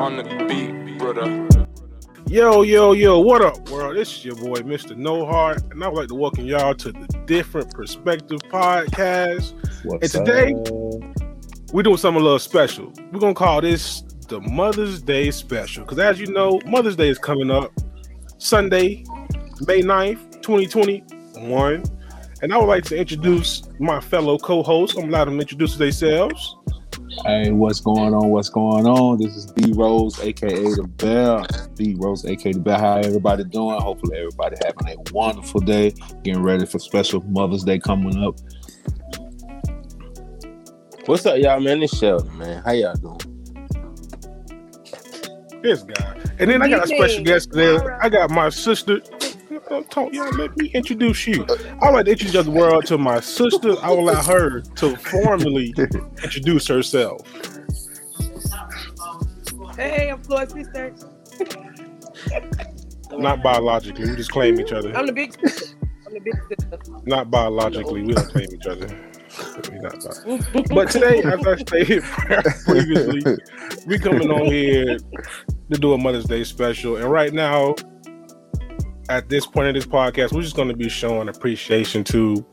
on the beat, brother. Yo, what up, world? This is your boy, Mr. No Heart, and I would like to welcome y'all to the Different Perspective Podcast. What's and today, up? We're doing something a little special. We're going to call this the Mother's Day Special, because as you know, Mother's Day is coming up Sunday, May 9th, 2021, and I would like to introduce my fellow co-hosts. I'm going to allow them to introduce themselves. Hey, what's going on? What's going on? This is D Rose, aka The Bell. D Rose, aka The Bell. How everybody doing? Hopefully, everybody having a wonderful day. Getting ready for special Mother's Day coming up. What's up, y'all, man? It's Sheldon, man. How y'all doing? This guy. And then I got a special guest today. I got my sister. Let me introduce you. I like to introduce the world to my sister. I will allow her to formally introduce herself. Hey, I'm Floyd's sister. Not biologically. We just claim each other. I'm the big sister. Not biologically. We don't claim each other. But today, as I stated previously, we coming on here to do a Mother's Day special. And right now, at this point in this podcast, we're just going to be showing appreciation to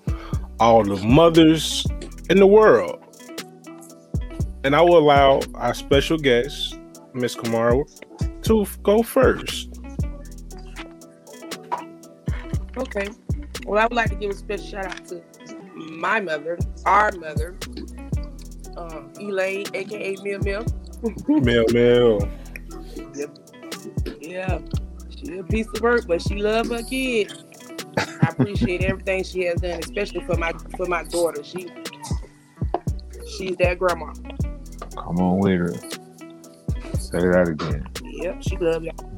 all the mothers in the world. And I will allow our special guest, Miss Kamara, to go first. Okay. Well, I would like to give a special shout out to my mother, our mother, Elaine, aka Mil. Mil. Yep. Yeah. She's a piece of work, but she loves her kids. I appreciate everything she has done, especially for my daughter. She's that grandma. Come on with her. Say that again. Yep, she loves y'all.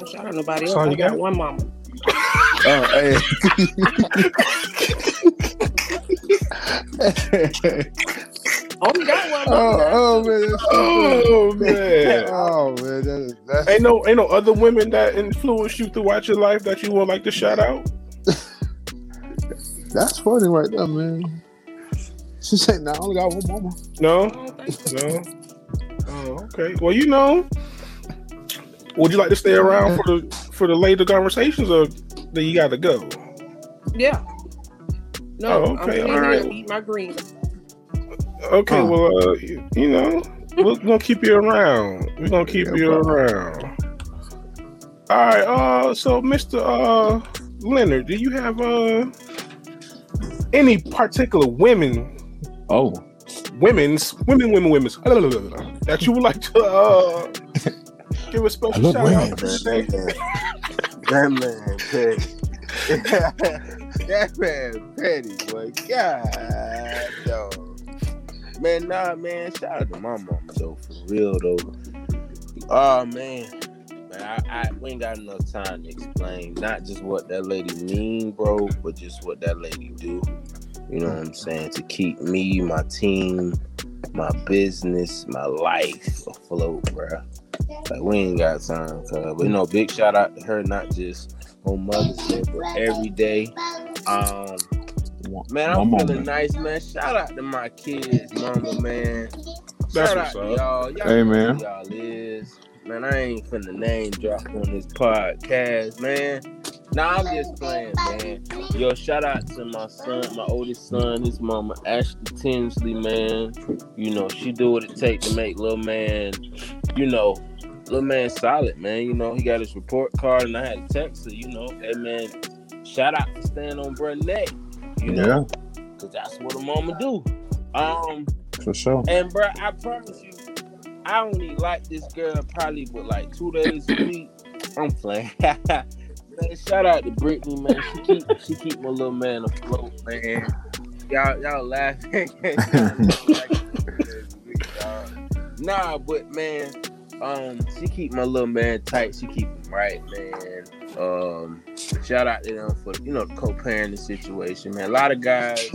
I don't know nobody else. I got one mama. Oh, hey. Only got one. Oh man! That's... Ain't no other women that influence you throughout your life that you would like to shout out. That's funny right there, man. She said, "No, I only got one mama." No. Oh, okay. Well, you know, would you like to stay around for the later conversations, or do you got to go? Yeah. No. Oh, okay. I'm all right. Eat my greens. Okay, well, you know, we're gonna keep you around. We're gonna keep you around. All right. So Mr. Leonard, do you have any particular women? Oh, women's that you would like to give a special shout out today? That man petty, boy. God, no. Man, nah, man. Shout out to my mama, though. For real, though. Oh, man, we ain't got enough time to explain. Not just what that lady mean, bro, but just what that lady do. You know what I'm saying? To keep me, my team, my business, my life afloat, bro. Like, we ain't got time, cuz. But, you know, big shout out to her, not just on Mother's Day, but every day. Man, I'm feeling nice, man. Shout out to my kids, mama, man. That's shout out to y'all. Y'all hey, man. Y'all is. Man, I ain't finna name drop on this podcast, man. Nah, I'm just playing, man. Yo, shout out to my son, my oldest son, his mama, Ashley Tinsley, man. You know, she do what it takes to make little man, you know, little man solid, man. You know, he got his report card, and I had to text her, you know. Hey, man, shout out to Stand on Bruh Neck. You know, yeah, because that's what a mama do. For sure. And bro, I promise you, I only like this girl probably for like 2 days a week. I'm playing. Man, shout out to Brittany, man. She keep my little man afloat, man. Y'all laughing. Nah, but man, she keep my little man tight. She keep him right, man. Shout out to them for, you know, the co-parenting situation, man. A lot of guys,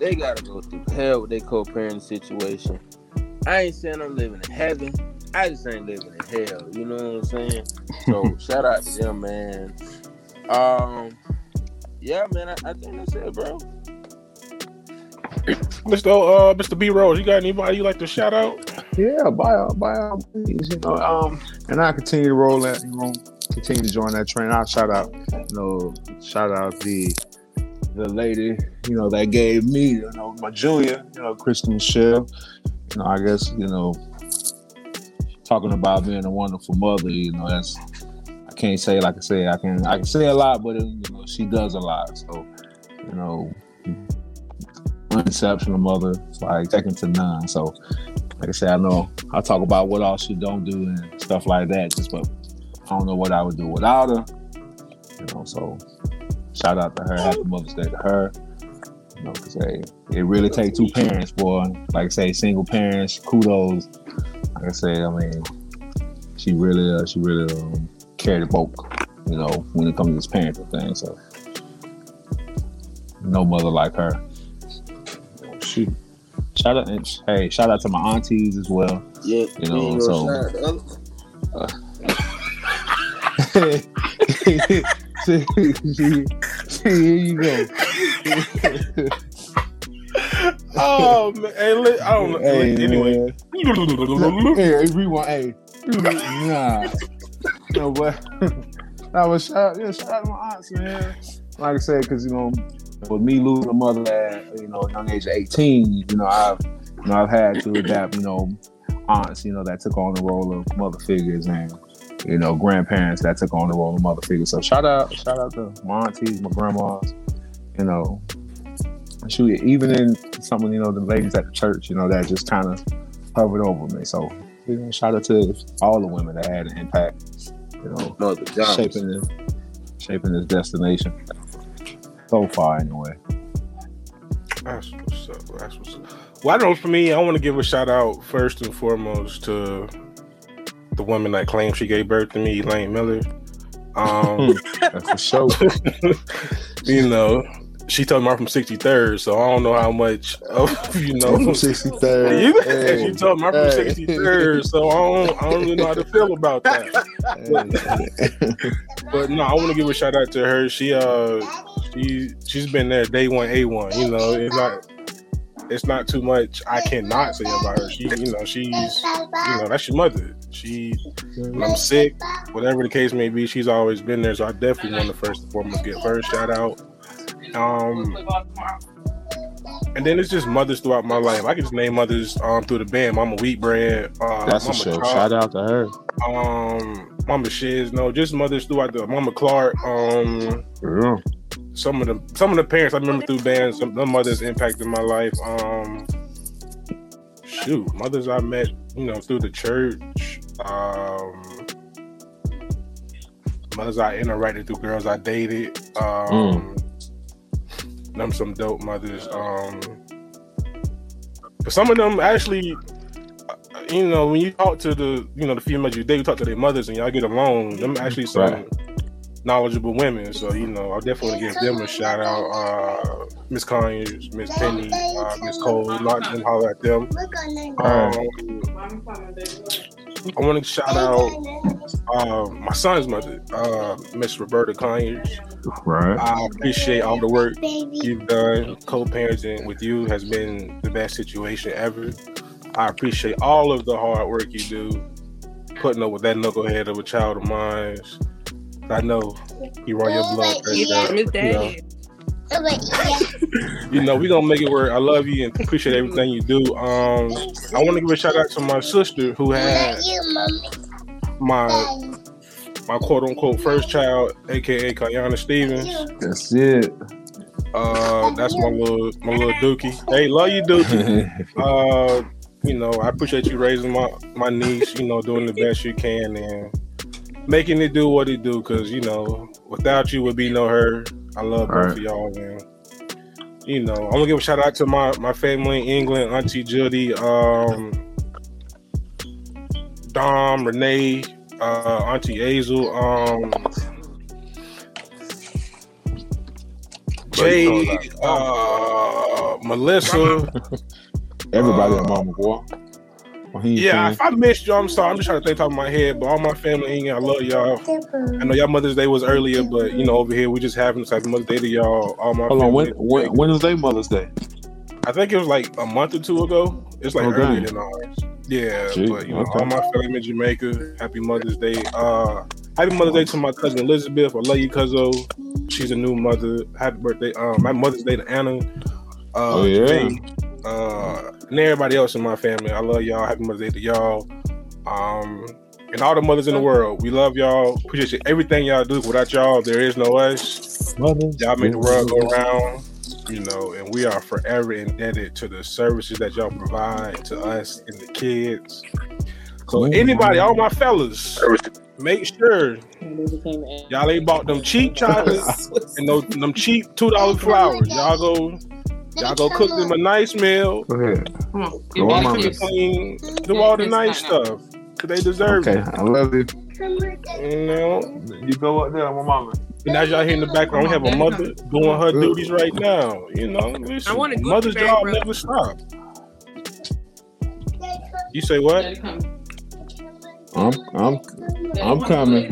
they gotta go through hell with their co-parenting situation. I ain't saying I'm living in heaven. I just ain't living in hell. You know what I'm saying? So shout out to them, man. Yeah, man. I think that's it, bro. Mr. B Rose, you got anybody you like to shout out? Yeah, by all means, you know. And I continue to roll that, you know, continue to join that train. I'll shout out the lady, you know, that gave me, you know, my junior, you know, Kristen Michelle. You know, I guess, you know, talking about being a wonderful mother, you know, that's, I can't say, like I say, I can say a lot, but, it, you know, she does a lot. So, you know, exceptional mother, like second to none. So, like I said, I know I talk about what all she don't do and stuff like that, just but I don't know what I would do without her. You know, so shout out to her. Happy Mother's Day to her. You know, because hey, it really takes two parents, boy. Like I say, single parents, kudos. Like I say, I mean, she really carried the bulk, you know, when it comes to this parenting thing. So, no mother like her. Shoot. Shout out to my aunties as well. Yeah, you know, so see, here you go. Oh man, I don't know. Anyway, everyone, nah, no, but I was shout out to my aunts, man. Like I said, because you know. With me losing a mother at, you know, young age of 18, you know, I've had to adapt, you know, aunts, you know, that took on the role of mother figures and, you know, grandparents that took on the role of mother figures. So shout out to my aunties, my grandmas, you know, shoot, even in some of, you know, the ladies at the church, you know, that just kind of hovered over me. So, you know, shout out to all the women that had an impact, you know, shaping this destination. So far, anyway. That's what's up. Well, I don't know, for me, I want to give a shout out first and foremost to the woman that claimed she gave birth to me, Elaine Miller. That's for sure. You know, she told me I'm from 63rd, so I don't know how much of, you know. I'm from 63rd. Hey. She told me I'm from 63rd, so I don't even know how to feel about that. Hey. But no, I want to give a shout out to her. She's been there day one, A1. You know, it's not too much I cannot say about her. She, you know, that's your mother. She, when I'm sick, whatever the case may be, she's always been there. So I definitely want to first and foremost give her a shout out. And then it's just mothers throughout my life. I can just name mothers through the band. Mama Wheatbread. That's Mama a show. Clark, shout out to her. Mama Shiz. No, just mothers throughout the Mama Clark. Yeah. Some of the parents I remember through bands, some mothers impacted my life. Mothers I met, you know, through the church. Mothers I interacted through, girls I dated. Them some dope mothers. Some of them actually, you know, when you talk to the, you know, the females you date, you talk to their mothers and y'all get along. Them actually some knowledgeable women. So, you know, I'll definitely give them a shout out. Miss Conyers, Miss Penny, Miss Cole, lots of holler at them. I want to shout out my son's mother, Miss Roberta Conyers. Right. I appreciate all the work you've done. Co-parenting with you has been the best situation ever. I appreciate all of the hard work you do, putting up with that knucklehead of a child of mine. I know you run your blood pressure. You know, we gonna make it work. I love you and appreciate everything you do. I want to give a shout out to my sister who had my quote unquote first child, aka Kalia Stevens. That's it. That's my little dookie. Hey, love you, dookie. You know, I appreciate you raising my niece. You know, doing the best you can and making it do what it do, because, you know, without you would be no her. I love both of y'all, man. You know, I'm gonna give a shout out to my family in England, Auntie Judy, Dom, Renee, Auntie Hazel, Jay, Melissa. Everybody at Mama Boy. Yeah, if I missed y'all, I'm sorry. I'm just trying to think top of my head, but all my family, I love y'all. I know y'all Mother's Day was earlier, but you know, over here we just having this happy Mother's Day to y'all. All my family. When is their Mother's Day? I think it was like a month or two ago. It's like earlier than ours. Yeah, but you know, all my family in Jamaica. Happy Mother's Day. Happy Mother's Day to my cousin Elizabeth. I love you, Cuzzo. She's a new mother. Happy birthday. My Mother's Day to Anna. And everybody else in my family. I love y'all. Happy Mother's Day to y'all. And all the mothers in the world. We love y'all. Appreciate everything y'all do. Without y'all, there is no us. Mothers. Y'all make the world go round. You know, and we are forever indebted to the services that y'all provide to us and the kids. So anybody, all my fellas, make sure y'all ain't bought them cheap chocolates and them cheap $2 flowers. Y'all go cook them a nice meal. Go ahead. Go on, clean, do all the nice stuff. Cause they deserve it. I love you. You know, you go up there, my mama. And as y'all hear in the background, we have a mother doing her duties right now. You know, listen, mother's job never stops. You say what? I'm coming.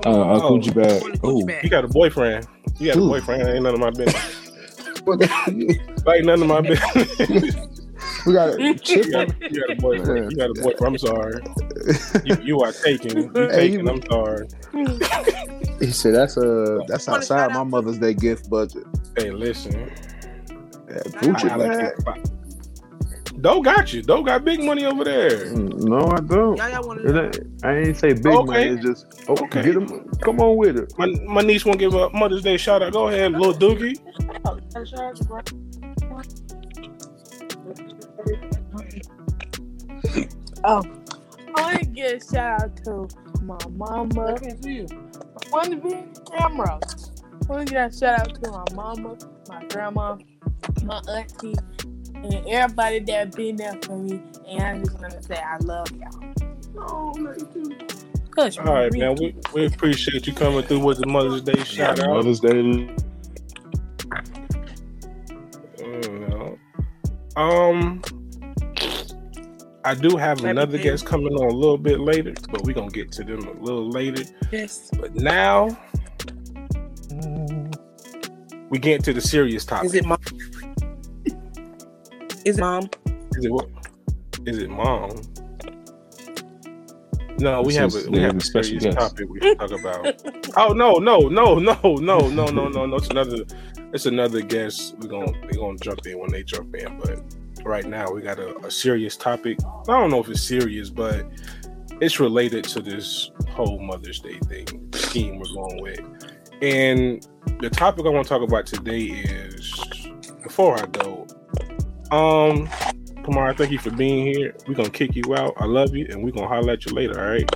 A coochie bag. Oh, you got a boyfriend. You got a boyfriend. Ain't none of my business. Ain't none of my business. We got a chip. You got a boyfriend. You got a boyfriend. I'm sorry. You are taken. You taken. I'm sorry. He said that's outside my Mother's Day gift budget. Hey, listen. Doe got you. Doe got big money over there. No, I don't. I ain't say big money. It's just get him. Come on with it. My niece won't give a Mother's Day shout out. Go ahead, little Doogie. I get a shout out to my mama. One big camera. I want to get a shout out to my mama, my grandma, my auntie, and everybody that been there for me. And I just want to say I love y'all. Oh, thank you. All right, man. We appreciate you coming through with the Mother's Day shout out. Mother's Day. I do have another guest coming on a little bit later, but we're going to get to them a little later. Yes. But now, we get into the serious topic. Is it mom? Is it mom? Is it what? Is it mom? No, we have a special topic we can talk about. Oh, no. It's another guest. We're gonna jump in when they jump in, but right now we got a serious topic. I don't know if it's serious, but it's related to this whole Mother's Day thing scheme we're going with. And the topic I want to talk about today is, before I go, Kamara, thank you for being here. We're gonna kick you out. I love you, and we're gonna holler at you later, all right?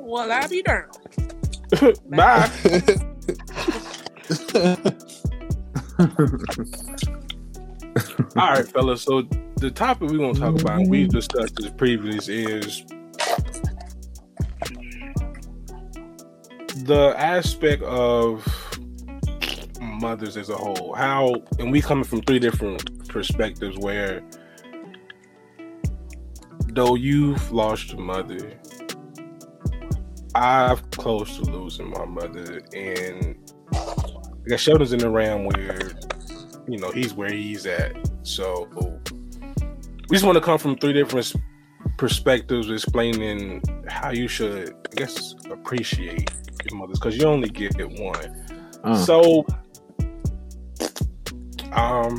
Well, I'll be there. Bye. All right, fellas. So the topic we're gonna talk about, and we've discussed this previously, is the aspect of mothers as a whole. How, and we coming from three different perspectives, where though you've lost your mother, I'm close to losing my mother, and I got Sheldon's in the realm where, you know, he's where he's at. So we just want to come from three different perspectives explaining how you should, I guess, appreciate your mothers, because you only get one. So I'm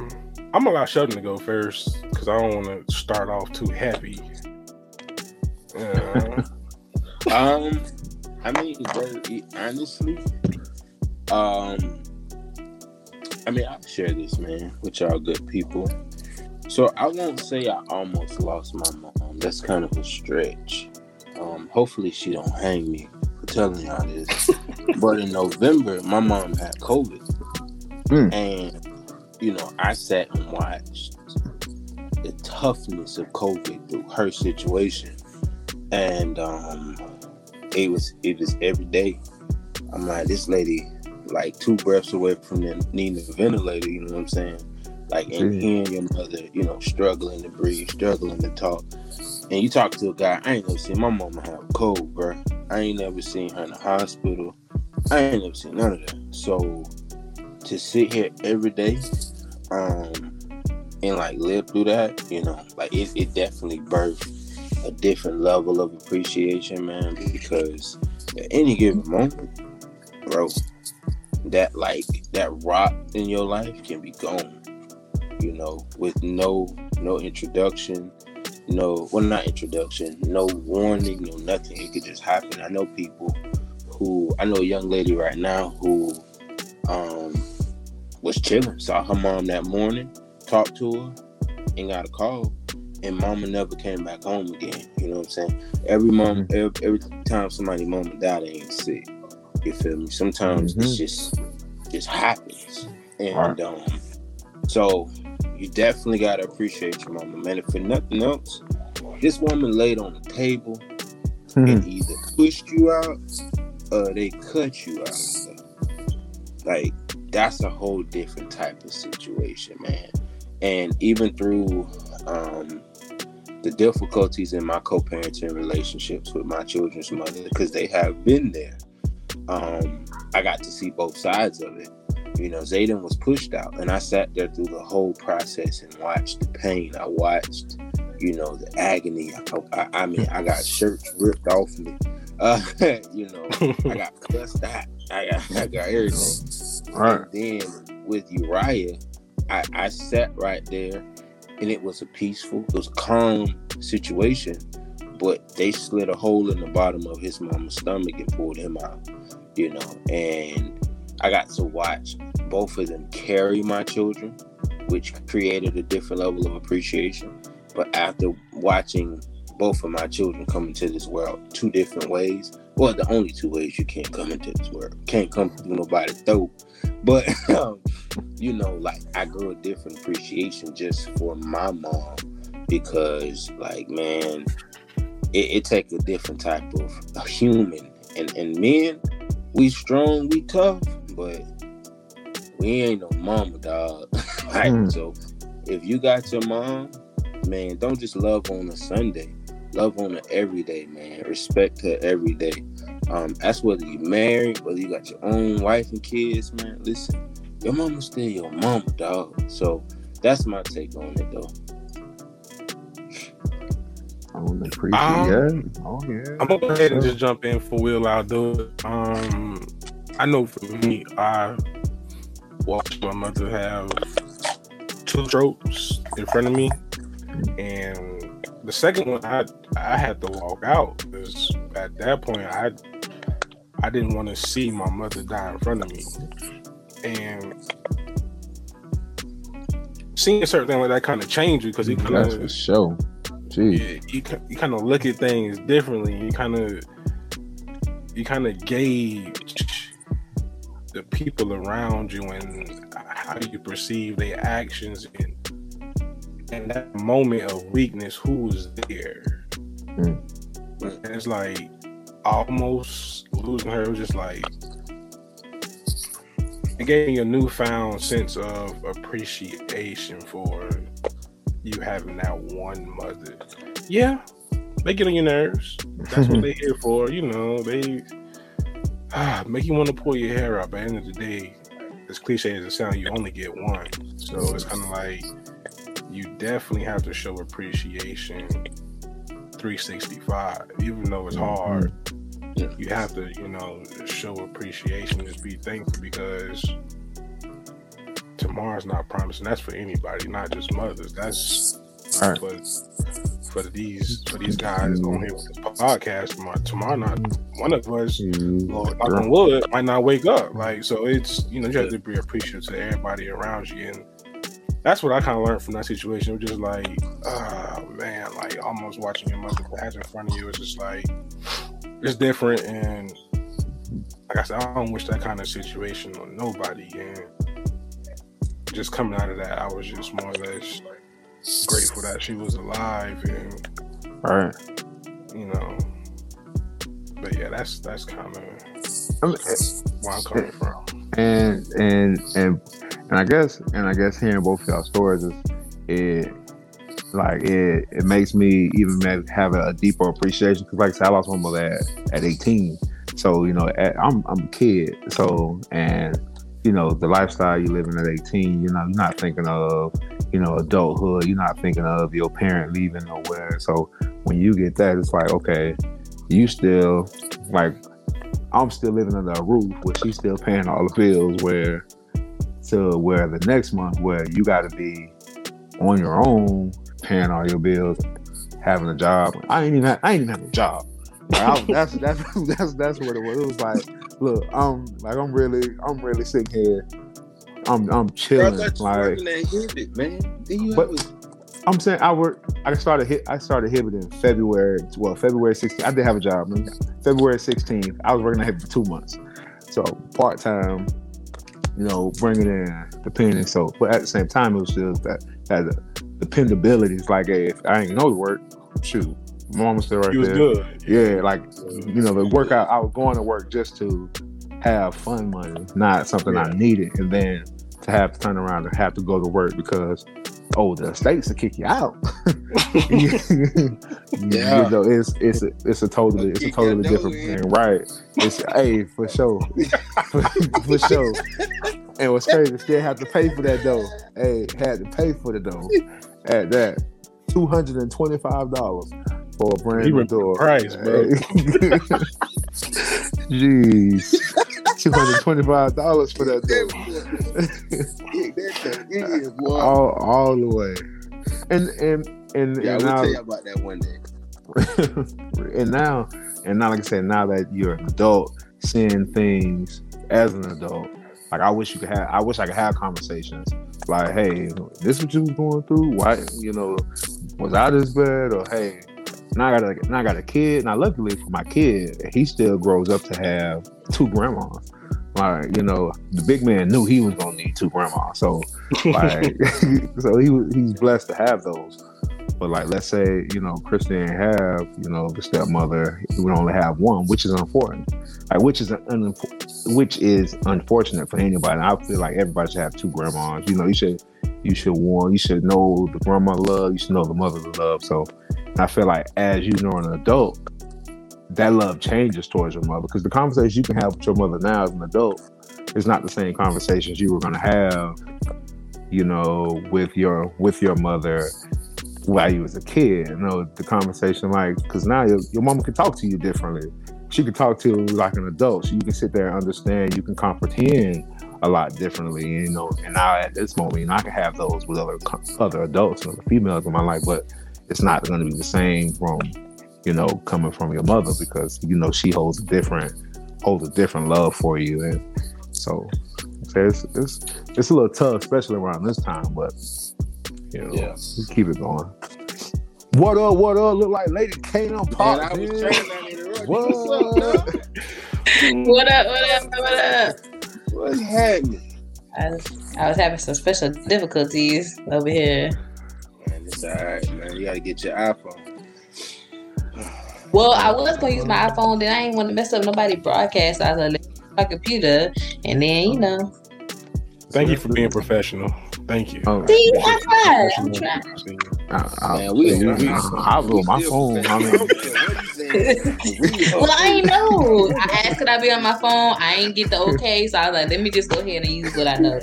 gonna allow Sheldon to go first, because I don't want to start off too happy. I mean, honestly, I mean, I'll share this, man, with y'all good people. So I won't say I almost lost my mom. That's kind of a stretch. Hopefully she don't hang me for telling y'all this. But in November, my mom had COVID. And, you know, I sat and watched the toughness of COVID through her situation. And it was every day. I'm like, this lady, like, two breaths away from needing a ventilator, you know what I'm saying? Like, and hearing your mother, you know, struggling to breathe, struggling to talk. And you talk to a guy, I ain't never seen my mama have a cold, bro. I ain't never seen her in the hospital. I ain't never seen none of that. So to sit here every day and like live through that, you know, like it definitely birthed a different level of appreciation, man, because at any given moment, bro, that rock in your life can be gone, you know, with no introduction, no warning, no nothing. It could just happen. I know people I know a young lady right now who was chilling, saw her mom that morning, talked to her, and got a call, and mama never came back home again. You know what I'm saying? Every time somebody's mama died, they ain't sick. You feel me? Sometimes it just happens. And so you definitely gotta appreciate your mama, man. If for nothing else, this woman laid on the table and either pushed you out or they cut you out. Like, that's a whole different type of situation, man. And even through the difficulties in my co-parenting relationships with my children's mother, because they have been there, I got to see both sides of it. You know, Zayden was pushed out, and I sat there through the whole process and watched the pain. I watched, you know, the agony. I got shirts ripped off me. You know, I got cussed out. I got everything. Right. And then with Uriah, I sat right there, and it was a calm situation, but they slid a hole in the bottom of his mama's stomach and pulled him out, you know. And I got to watch both of them carry my children, which created a different level of appreciation. But after watching both of my children come into this world two different ways, well, the only two ways you can't come into this world, can't come through nobody's throat, but you know, like, I grew a different appreciation just for my mom, because, like, man, it takes a different type of a human, and men, we strong, we tough, but we ain't no mama, dog. Right? So if you got your mom, man, don't just love on a Sunday. Love on her every day, man. Respect her every day. That's whether you married, whether you got your own wife and kids, man. Listen, your mama's still your mama, dog. So that's my take on it, though. I'm gonna go ahead and just jump in for Will. I'll do it. I know for me, I watched my mother have two strokes in front of me, and the second one I had to walk out, because at that point I didn't want to see my mother die in front of me, and seeing certain things like that kind of changed you, because it kind of, for sure. Yeah, you kind of look at things differently. You kind of gauge the people around you and how you perceive their actions, and that moment of weakness, who was there? And it's like almost losing her. It was just like it gave me a newfound sense of appreciation for you having that one mother. Yeah, they get on your nerves. That's what they're here for. You know, they make you want to pull your hair out. But at the end of the day, as cliche as it sounds, you only get one. So it's kind of like you definitely have to show appreciation 365. Even though it's hard, you have to, you know, show appreciation. Just be thankful, because tomorrow's not promising. That's for anybody, not just mothers. That's right. But for these guys on here with this podcast, tomorrow not one of us, Lord, knock on wood, might not wake up. Like, so it's, you know, you have to be appreciative to everybody around you, and that's what I kind of learned from that situation. It was just like, man, like almost watching your mother pass in front of you. It's just like, it's different, and like I said, I don't wish that kind of situation on nobody. And just coming out of that, I was just more or less like grateful that she was alive, and you know. But yeah, that's kind of where I'm coming from. And I guess hearing both of y'all stories is it makes me even have a deeper appreciation, because like I said, I lost my mother at 18. So, you know, I'm a kid. So, and, you know, the lifestyle you're living at 18, you know, you're not thinking of, you know, adulthood. You're not thinking of your parent leaving nowhere. So when you get that, it's like, okay, you still, like, I'm still living under a roof where she's still paying all the bills, where to where the next month where you got to be on your own, paying all your bills, having a job. I ain't even have a job. Like, that's what it was. It was like, look, I'm really sitting here. I'm chilling. Like, Hibbett, man. I'm saying I started Hibbett in February. Well, February 16th. I did have a job. Man. February 16th. I was working at Hibbett for 2 months, so part time. You know, bringing in depending. So, but at the same time, it was just that dependability. It's like, hey, if I ain't know the work, shoot. My mom was still right there. He was good. Yeah, like, you know, the workout, I was going to work just to have fun money, not something I needed. And then to have to turn around and have to go to work because, oh, the estates will kick you out. Yeah. You know, it's a totally different thing. Right. It's, hey, for sure. for sure. And what's crazy, still had to pay for that though. Hey, had to pay for the dough at that. $225. For a brand new door. Price, bro. Jeez. $225 for that door. all the way. And yeah, we'll tell you about that one day. and now like I said, now that you're an adult, seeing things as an adult. Like, I wish I could have conversations. Like, hey, this is what you was going through? Why, you know, was I this bad? Or hey, now I got a kid. Now, luckily for my kid, he still grows up to have two grandmas. Like, you know, the big man knew he was gonna need two grandmas, so like, so he's blessed to have those. But like, let's say, you know, Chris didn't have, you know, the stepmother. He would only have one, which is unfortunate. Like, which is unfortunate for anybody. And I feel like everybody should have two grandmas. You know, you should know the grandma love. You should know the mother love. So. I feel like as you know an adult, that love changes towards your mother, because the conversations you can have with your mother now as an adult is not the same conversations you were going to have, you know, with your mother while you was a kid. You know, the conversation, like, because now your mama can talk to you differently. She can talk to you like an adult. So you can sit there and understand. You can comprehend a lot differently, you know. And now at this moment, you know, I can have those with other adults and other females in my life, but it's not going to be the same from, you know, coming from your mother, because, you know, she holds a different love for you. And so it's a little tough, especially around this time, but, you know, keep it going. What up, look like Lady Kane on Pop. What up? What's happening? I was having some special difficulties over here. It's all right, man. You gotta get your iPhone. Well, I was gonna use my iPhone, then I ain't want to mess up nobody's broadcast. I was on my computer, and then, you know. Thank you for being professional. Thank you. See, I'm trying. I blew my phone. I mean. Well, I ain't know. I asked could I be on my phone. I ain't get the okay, so I was like, let me just go ahead and use what I know.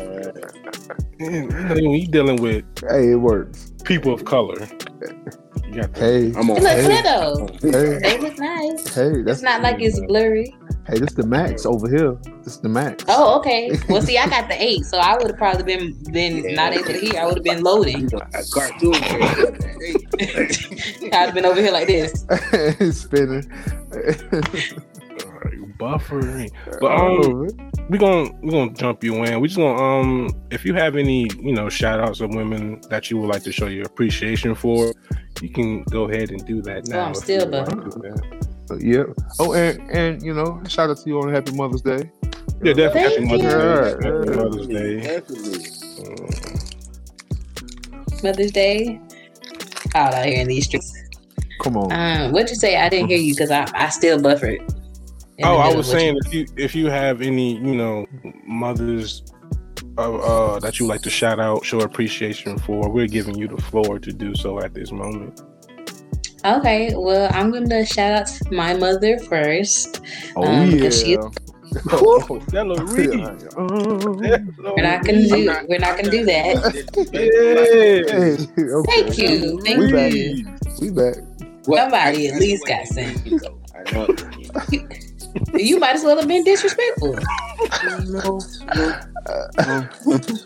Man, you dealing with? Hey, it works. People of color. You got hey, I'm on. It looks good though. They look nice. Hey, that's it's not like it's blurry. Hey, this the max over here. This the max. Oh, okay. Well, see, I got the 8, so I would have probably been not able to hear. I would have been loading. Cartoon. I've been over here like this, spinning. Buffering, but we're gonna jump you in. We just gonna if you have any, you know, shout outs of women that you would like to show your appreciation for, you can go ahead and do that now. Oh, I'm still but yeah. Oh, and you know, shout out to you on Happy Mother's Day. Yeah, definitely. Happy Mother's Day. Definitely. Mother's Day. Out here in these streets. Come on. What'd you say? I didn't hear you because I still buffered. Oh, I was saying if you have any, you know, mothers that you like to shout out, show appreciation for, we're giving you the floor to do so at this moment. Okay, well, I'm going to shout out to my mother first. We're not gonna do that. Okay. Thank you. We back. Somebody at least got something. You might as well have been disrespectful.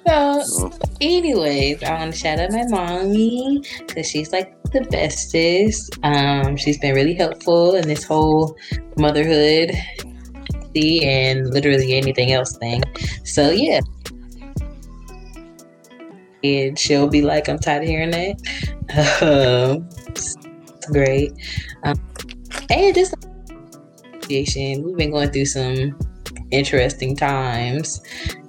So, anyways, I want to shout out my mommy because she's like the bestest. She's been really helpful in this whole motherhood and literally anything else thing. So yeah, and she'll be like, I'm tired of hearing that. It's great. And just appreciation. We've been going through some interesting times,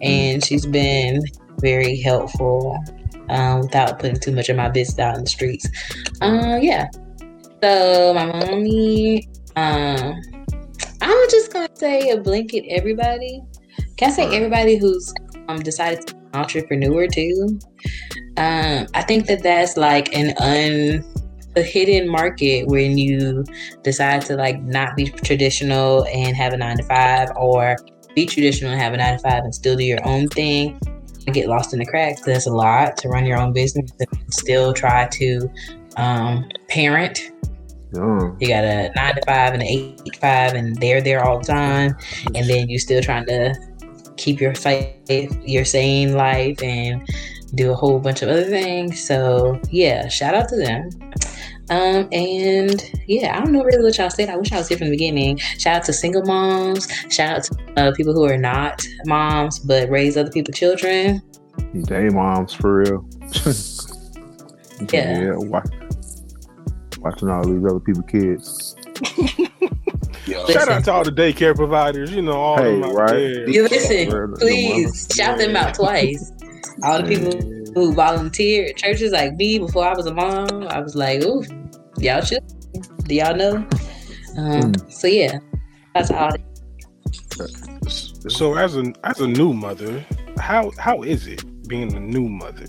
and she's been very helpful without putting too much of my business out in the streets. Yeah. So my mommy. I'm just going to say a blanket everybody. Can I say everybody who's decided to be an entrepreneur too? I think that that's like a hidden market when you decide to like not be traditional and have a 9 to 5, or be traditional and have a 9 to 5 and still do your own thing. You get lost in the cracks. That's a lot to run your own business and still try to parent. You got a 9 to 5 and an 8 to 5, and they're there all the time, and then you're still trying to keep your sane life and do a whole bunch of other things. So yeah, shout out to them. And yeah, I don't know really what y'all said. I wish I was here from the beginning. Shout out to single moms. Shout out to people who are not moms but raise other people's children. Day moms for real. Yeah. Watching all these other people's kids. Shout out to all the daycare providers, please shout them out twice. All the people who volunteer at churches like me before I was a mom. I was like, ooh, y'all should. Do y'all know? So yeah, that's all. So as a new mother, how is it being a new mother?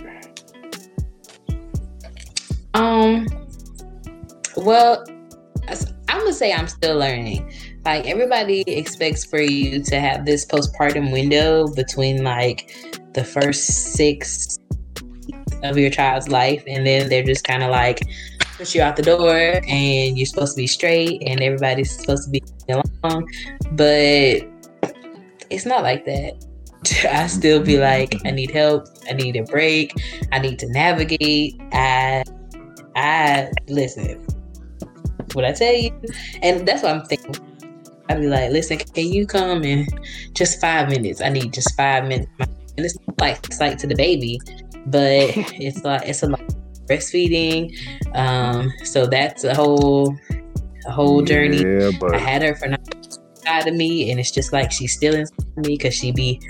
Well, I'm gonna say I'm still learning. Like, everybody expects for you to have this postpartum window between like the first 6 of your child's life, and then they're just kind of like push you out the door, and you're supposed to be straight, and everybody's supposed to be along, but it's not like that. I still be like, I need help. I need a break. I need to navigate. I listen. What I tell you, and that's what I'm thinking. I'd be like, listen, can you come in just 5 minutes? I need just 5 minutes. And it's not like it's like to the baby, but it's a lot of breastfeeding. So that's a whole journey. Yeah, but I had her for 9 months inside of me, and it's just like she's still inside of me because she be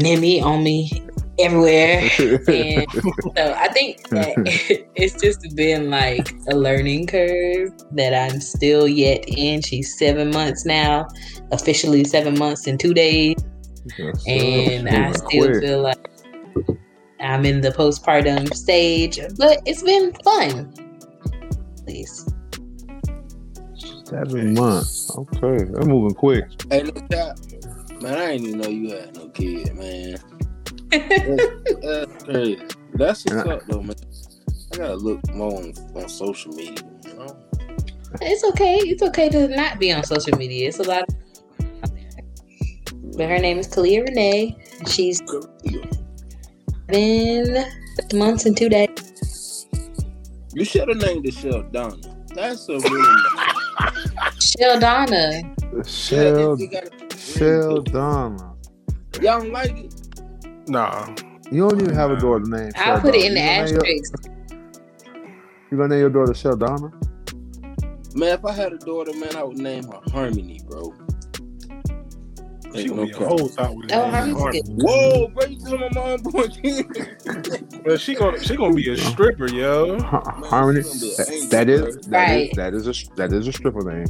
nimmy on me everywhere. And so I think that it's just been like a learning curve that I'm still yet in. She's 7 months now, officially 7 months and 2 days. And I still feel like I'm in the postpartum stage, but it's been fun. Please. 7 months. Okay. I'm moving quick. Hey, look, man, I didn't even know you had no kid, man. That's crazy. That's what's up, though, man. I gotta look more on social media, you know? It's okay. It's okay to not be on social media. It's a lot of... But her name is Kalia Renee. She's 7 months and 2 days. You should have named it Sheldonna. That's a real name. Sheldonna. Sheldonna. Y'all don't like it? Nah. You don't even have a daughter named Sheldonna. I'll put it in the asterisk. You gonna name your daughter Sheldonna? Man, if I had a daughter, man, I would name her Harmony, bro. She no be a whole time with Harmony. Whoa, bro, you tell my mom boy again. Well, she gonna be a stripper, yo. Harmony. That is a stripper name.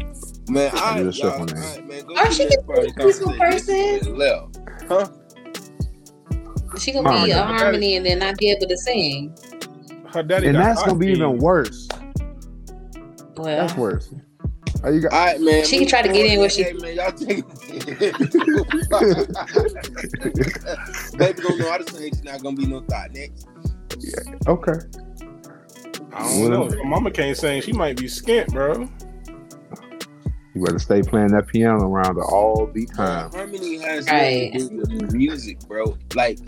Man, I is a stripper name. Right, man, oh, she can be a peaceful person. Huh? She gonna be a Harmony and then not be able to sing. Her daddy and that's gonna be even worse. Well, that's worse. Are you guys? All right, man. She can try to get in where she. Hey, man, y'all take it. Baby, don't know. I just think it's not gonna be no thought next. Yeah. Okay. I don't know. If mama can't sing, she might be skint, bro. You better stay playing that piano around all the time. Harmony has nothing to do with music, bro. Like,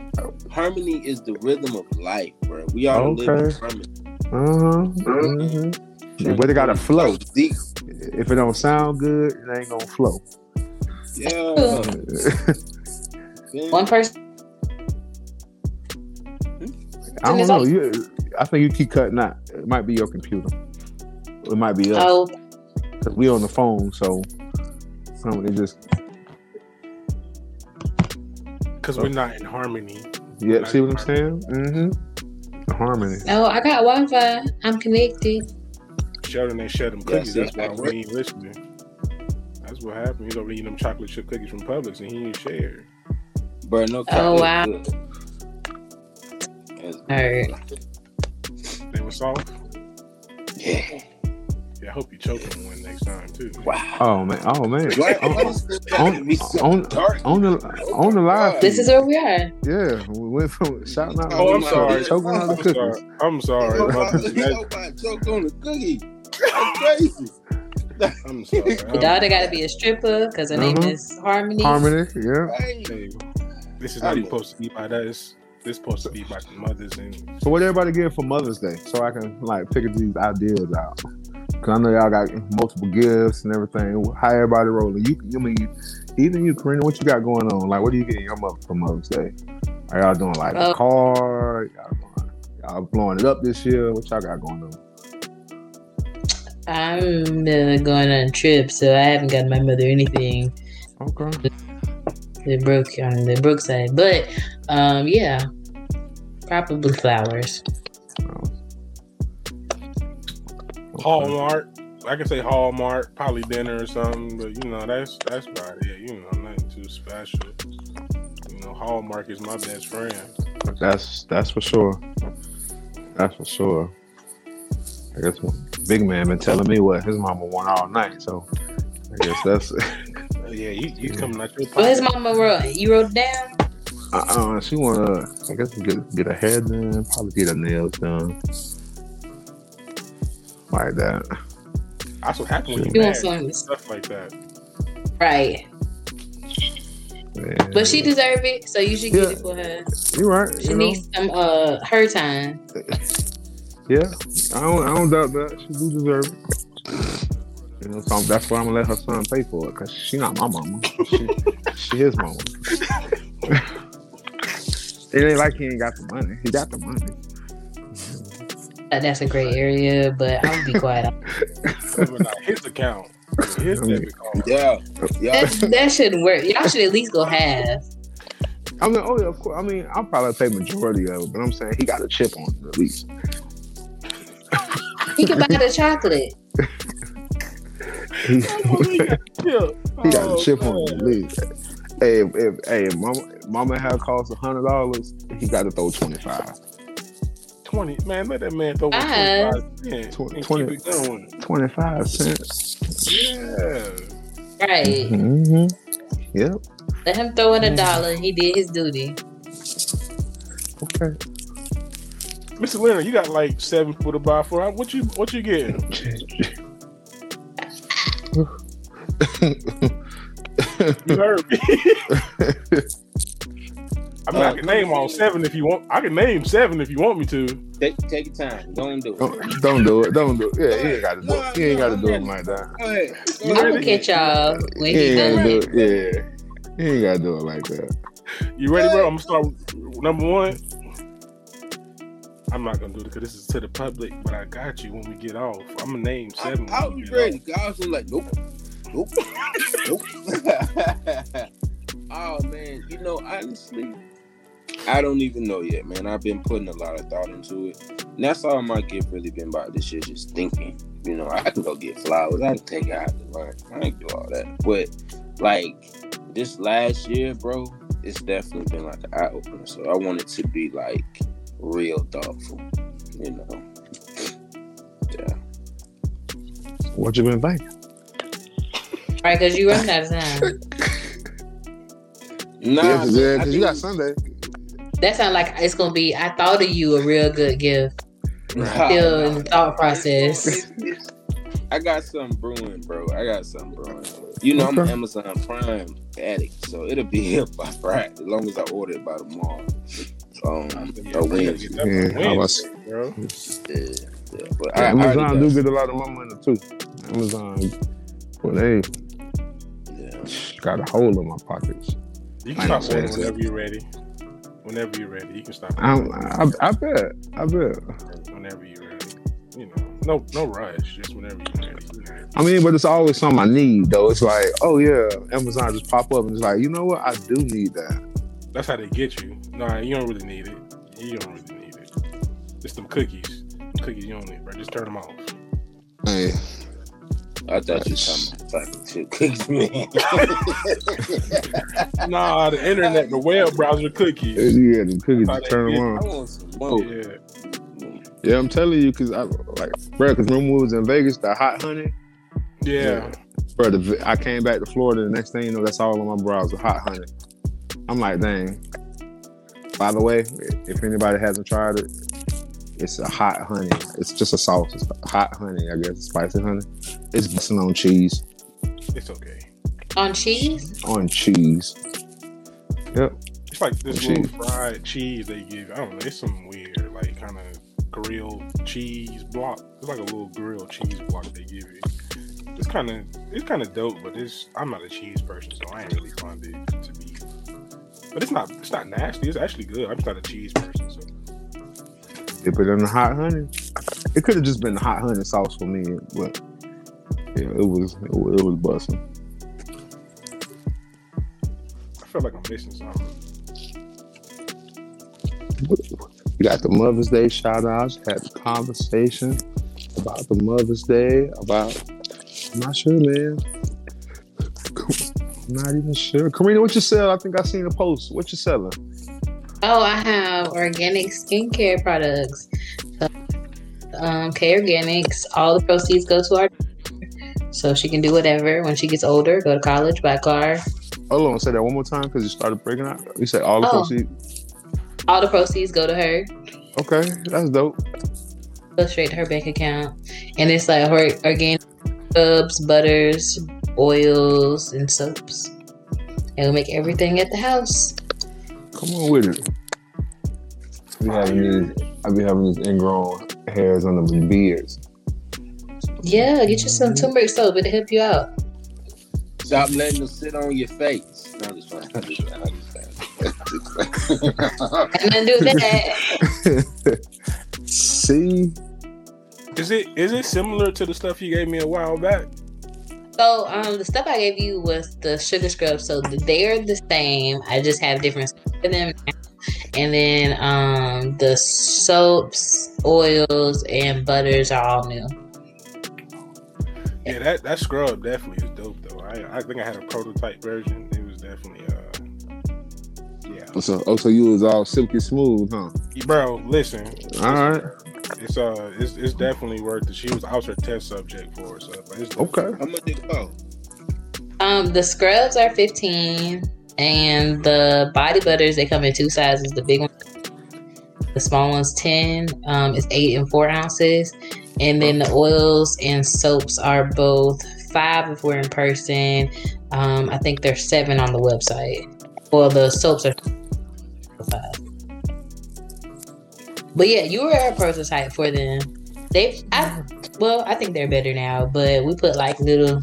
harmony is the rhythm of life, bro. We all live in harmony. But it gotta flow. If it don't sound good, it ain't gonna flow. Yeah. One person. I don't know. I think you keep cutting out. It might be your computer. It might be us. Oh. Because we on the phone, so it just. Because we're not in harmony. Yeah, see what I'm saying? Mm-hmm. Harmony. Oh, I got Wi-Fi. I'm connected. Sheldon ain't shut them cookies. That's why we ain't listening. That's what happened. He's over eating them chocolate chip cookies from Publix, and he ain't shared. But no. Oh wow. Alright. They were soft. Yeah. I hope you choke on one next time too. Man. Wow. Oh man. on the live. This is where we are. Yeah, we went from shouting out. Oh, I'm sorry. Choking on the cookies. I'm sorry. Choke on the cookie. That's crazy. I'm sorry. Your daughter got to be a stripper because her name is Harmony. Harmony. Yeah. Hey, this is not even supposed to be by us. This supposed to be by the mothers. So what everybody get for Mother's Day? So I can pick these ideas out. Cause I know y'all got multiple gifts and everything. How everybody rolling? Karina, what you got going on? Like, what are you getting your mother for Mother's Day? Are y'all doing a card? Y'all blowing it up this year? What y'all got going on? I'm going on a trip, so I haven't gotten my mother anything. Okay. The Brook side, but yeah, probably flowers. Hallmark. I can say Hallmark, probably dinner or something, but that's about it. Nothing too special. Hallmark is my best friend. That's for sure. That's for sure. I guess Big Man been telling me what his mama won all night, so I guess that's it. Yeah, you coming out your pocket. Well, his mama wrote it down? She wanna get her hair done, probably get her nails done. Like that. That's what happens when you married, stuff like that. Right. Man. But she deserves it, so you should get it for her. You're right. She needs some her time. Yeah, I don't doubt that. She do deserve it. So that's why I'm gonna let her son pay for it, cause she not my mama. She his mama. It ain't like he ain't got the money. He got the money. That's a great area, but I'll be quiet. His account. His account. Yeah. That shouldn't work. Y'all should at least go half. I mean, of course. I mean, I'll probably pay majority of it, but I'm saying he got a chip on it at least. He can buy the chocolate. He got a chip on it at least. Hey, if mama hair costs $100, he got to throw 25. 20, man, let that man throw 25 cents. 25 cents. Yeah. Right. Mm-hmm. Yep. Let him throw in $1. He did his duty. Okay. Mr. Leonard, you got 7 for the buy for. What you getting? You heard me. I can name all 7 if you want. I can name 7 if you want me to. Take your time. Don't do it. Don't do it. Yeah, he ain't got to do it. He ain't got to do it like that. Go ahead. I'm gonna catch y'all when he does it. Yeah, he ain't got to do it like that. You ready, bro? I'm gonna start with number 1. I'm not gonna do it because this is to the public. But I got you when we get off. I'm gonna name 7. I'll be ready. Guys are nope, nope. Oh man, honestly. I don't even know yet, man. I've been putting a lot of thought into it. And that's all my gift really been about this year, just thinking. I can go get flowers. I can take out the lunch. I can do all that. But, this last year, bro, it's definitely been an eye-opener. So I want it to be, real thoughtful. Yeah. What you been thinking? Right, because you work that time. Nah, yeah, because you got Sunday. That sounds like it's going to be, I thought of you a real good gift. Right. Still in the thought process. I got something brewing, bro. You know, I'm an Amazon Prime addict, so it'll be here by Friday, as long as I order it by tomorrow. Wednesday, bro. Yeah, but yeah, Amazon do get a lot of my money too. Amazon, well, they got a hole in my pockets. You can stop ordering whenever you're ready. Whenever you're ready, you can stop. I bet. Whenever you're ready, you know. No rush. Just whenever you're ready. I mean, but it's always something I need, though. It's like, oh yeah, Amazon just pop up and it's like, you know what? I do need that. That's how they get you. Nah, you don't really need it. Just them cookies. You don't need, bro. Just turn them off. Hey. I thought you were talking about shit. Cookies, man. Nah, the internet, the web browser cookies. Yeah, the cookies, just turn them on. I want some smoke. Yeah. Yeah, I'm telling you, cause I like, bro. Cause when we was in Vegas, the hot honey. Yeah. Bro, I came back to Florida. The next thing you know, that's all on my browser, hot honey. I'm like, dang. By the way, if anybody hasn't tried it, it's a hot honey. It's just a sauce. It's hot honey, I guess. Spicy honey. It's based on cheese. It's okay. On cheese. Yep. It's like this little fried cheese they give. I don't know. It's some weird, like kind of. Grilled cheese block. It's like a little grilled cheese block they give you. It's kind of dope, but I'm not a cheese person, so I ain't really fond of it to be. But it's not nasty. It's actually good. I'm just not a cheese person, so. They put it in the hot honey. It could have just been the hot honey sauce for me, but yeah, it was busting. I feel like I'm missing something. We got the Mother's Day shout outs, had the conversation about the Mother's Day, I'm not sure, man. I'm not even sure. Karina, what you sell? I think I seen a post. What you selling? Oh, I have organic skincare products. K Organics. All the proceeds go to our daughter. So she can do whatever when she gets older, go to college, buy a car. Hold on, say that one more time because you started breaking out. You said all the proceeds. All the proceeds go to her. Okay, that's dope. Go straight to her bank account. And it's like her organic scrubs, butters, oils, and soaps. And we make everything at the house. Come on with it. I be having these ingrown hairs under my beards. Yeah, get you some turmeric soap. It'll help you out. Stop letting them sit on your face. No, just fine. And then do that. See, is it similar to the stuff you gave me a while back? So the stuff I gave you was the sugar scrub, so they're the same. I just have different stuff in them now. And then the soaps, oils, and butters are all new. Yeah, that scrub definitely is dope though. I think I had a prototype version. It was definitely So you was all silky smooth, huh? Bro, listen. All right. It's definitely worth it. She was her test subject for it, so it's okay. How much did it cost? The scrubs are $15, and the body butters, they come in two sizes. The big one, the small one's 10. It's 8 and 4 ounces, and then the oils and soaps are both 5 if we're in person. I think they're 7 on the website. Well, the soaps are 5. But yeah, you were a prototype for them. I think they're better now, but we put like little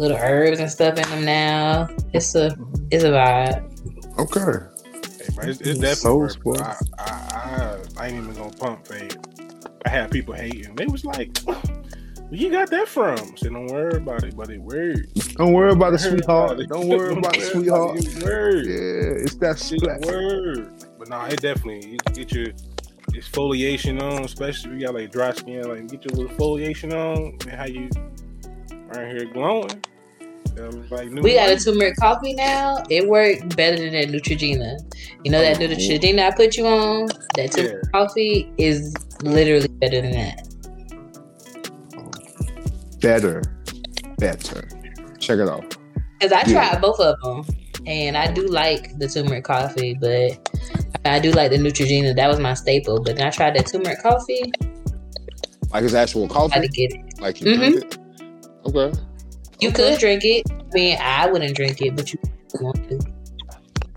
herbs and stuff in them now. It's a vibe. Okay. Hey, bro, it's definitely so I ain't even gonna pump fake. I had people hating. They was like, where you got that from? So don't worry about it, but it works. Don't worry about it, sweetheart. Don't worry about it, sweetheart. Yeah, it's that splat. But nah, it definitely get your exfoliation on, especially if you got like dry skin. Like get your little foliation on, and how you right here glowing. Like we got a turmeric coffee now. It worked better than that Neutrogena. You know that Neutrogena I put you on. That turmeric coffee is literally better than that. better. Check it out. Because I tried both of them. And I do like the turmeric coffee, but I do like the Neutrogena. That was my staple. But then I tried that turmeric coffee. Like it's actual coffee? I didn't get it. Like you drink it? Okay. You could drink it. I mean, I wouldn't drink it, but you want to.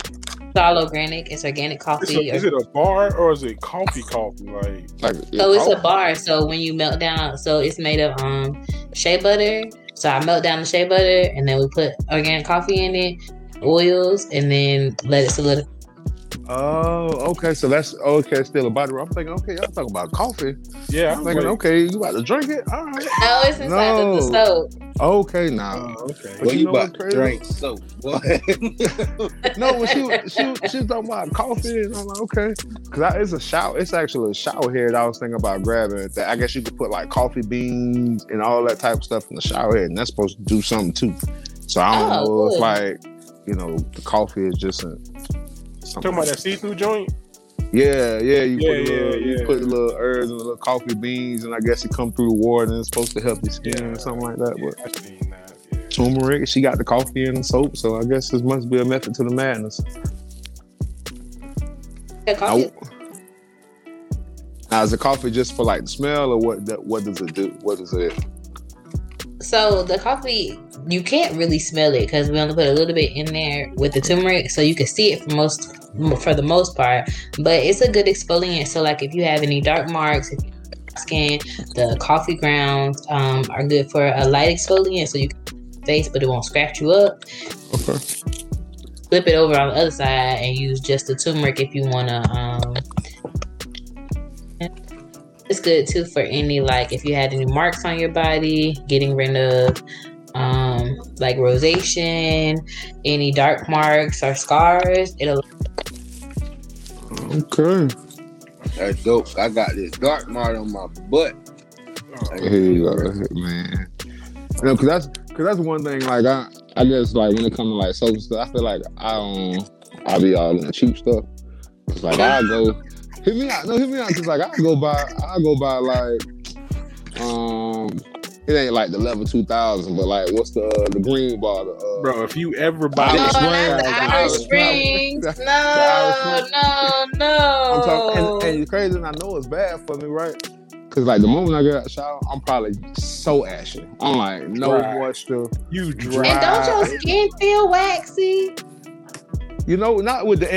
It's all organic. It's organic coffee. Is it a bar or is it coffee? Like so it's coffee? A bar. So when you melt down, so it's made of shea butter. So I melt down the shea butter and then we put organic coffee in it. Oils and then let it solidify. Oh, okay. So that's okay. Still a body. I'm thinking, okay, y'all talking about coffee. Yeah, I'm thinking, okay, you about to drink it? All right. No, it's inside of the soap. Okay, nah. Oh, okay. Well, you about to drink soap? No, when she was talking about coffee, and I'm like, okay, because it's a shower. It's actually a shower head. I was thinking about grabbing. That I guess you could put like coffee beans and all that type of stuff in the shower head, and that's supposed to do something too. So I don't know if like. You know, the coffee is just something. Talking about that see-through joint? Yeah. You put little herbs and little coffee beans, and I guess it come through the water, and it's supposed to help your skin or something like that. Yeah, but I mean, turmeric, she got the coffee and the soap, so I guess this must be a method to the madness. The coffee. Now, is the coffee just for like the smell, or what does it do? What does it? So the coffee, you can't really smell it because we only put a little bit in there with the turmeric, so you can see it for the most part. But it's a good exfoliant. So like if you have any dark marks, if you have dark skin, the coffee grounds are good for a light exfoliant, so you can face, but it won't scratch you up. Okay. Flip it over on the other side and use just the turmeric if you wanna. It's good too for any, like if you had any marks on your body, getting rid of like rosacea, any dark marks or scars. It'll okay. That's dope. I got this dark mark on my butt. Here you go, man. You know, cause that's one thing. Like I guess like when it comes to like soap stuff, I feel like I be all in the cheap stuff. It's like I go. Hit me out. No, hit me out. Cause like I go buy like it ain't like the level 2000, but like what's the green bottle? Bro, if you ever buy the Irish Springs, no. I'm talking, and it's crazy, and I know it's bad for me, right? Cause like the moment I get out of the shower, I'm probably so ashy. I'm like no moisture. You dry. And don't your skin feel waxy? You know, not with the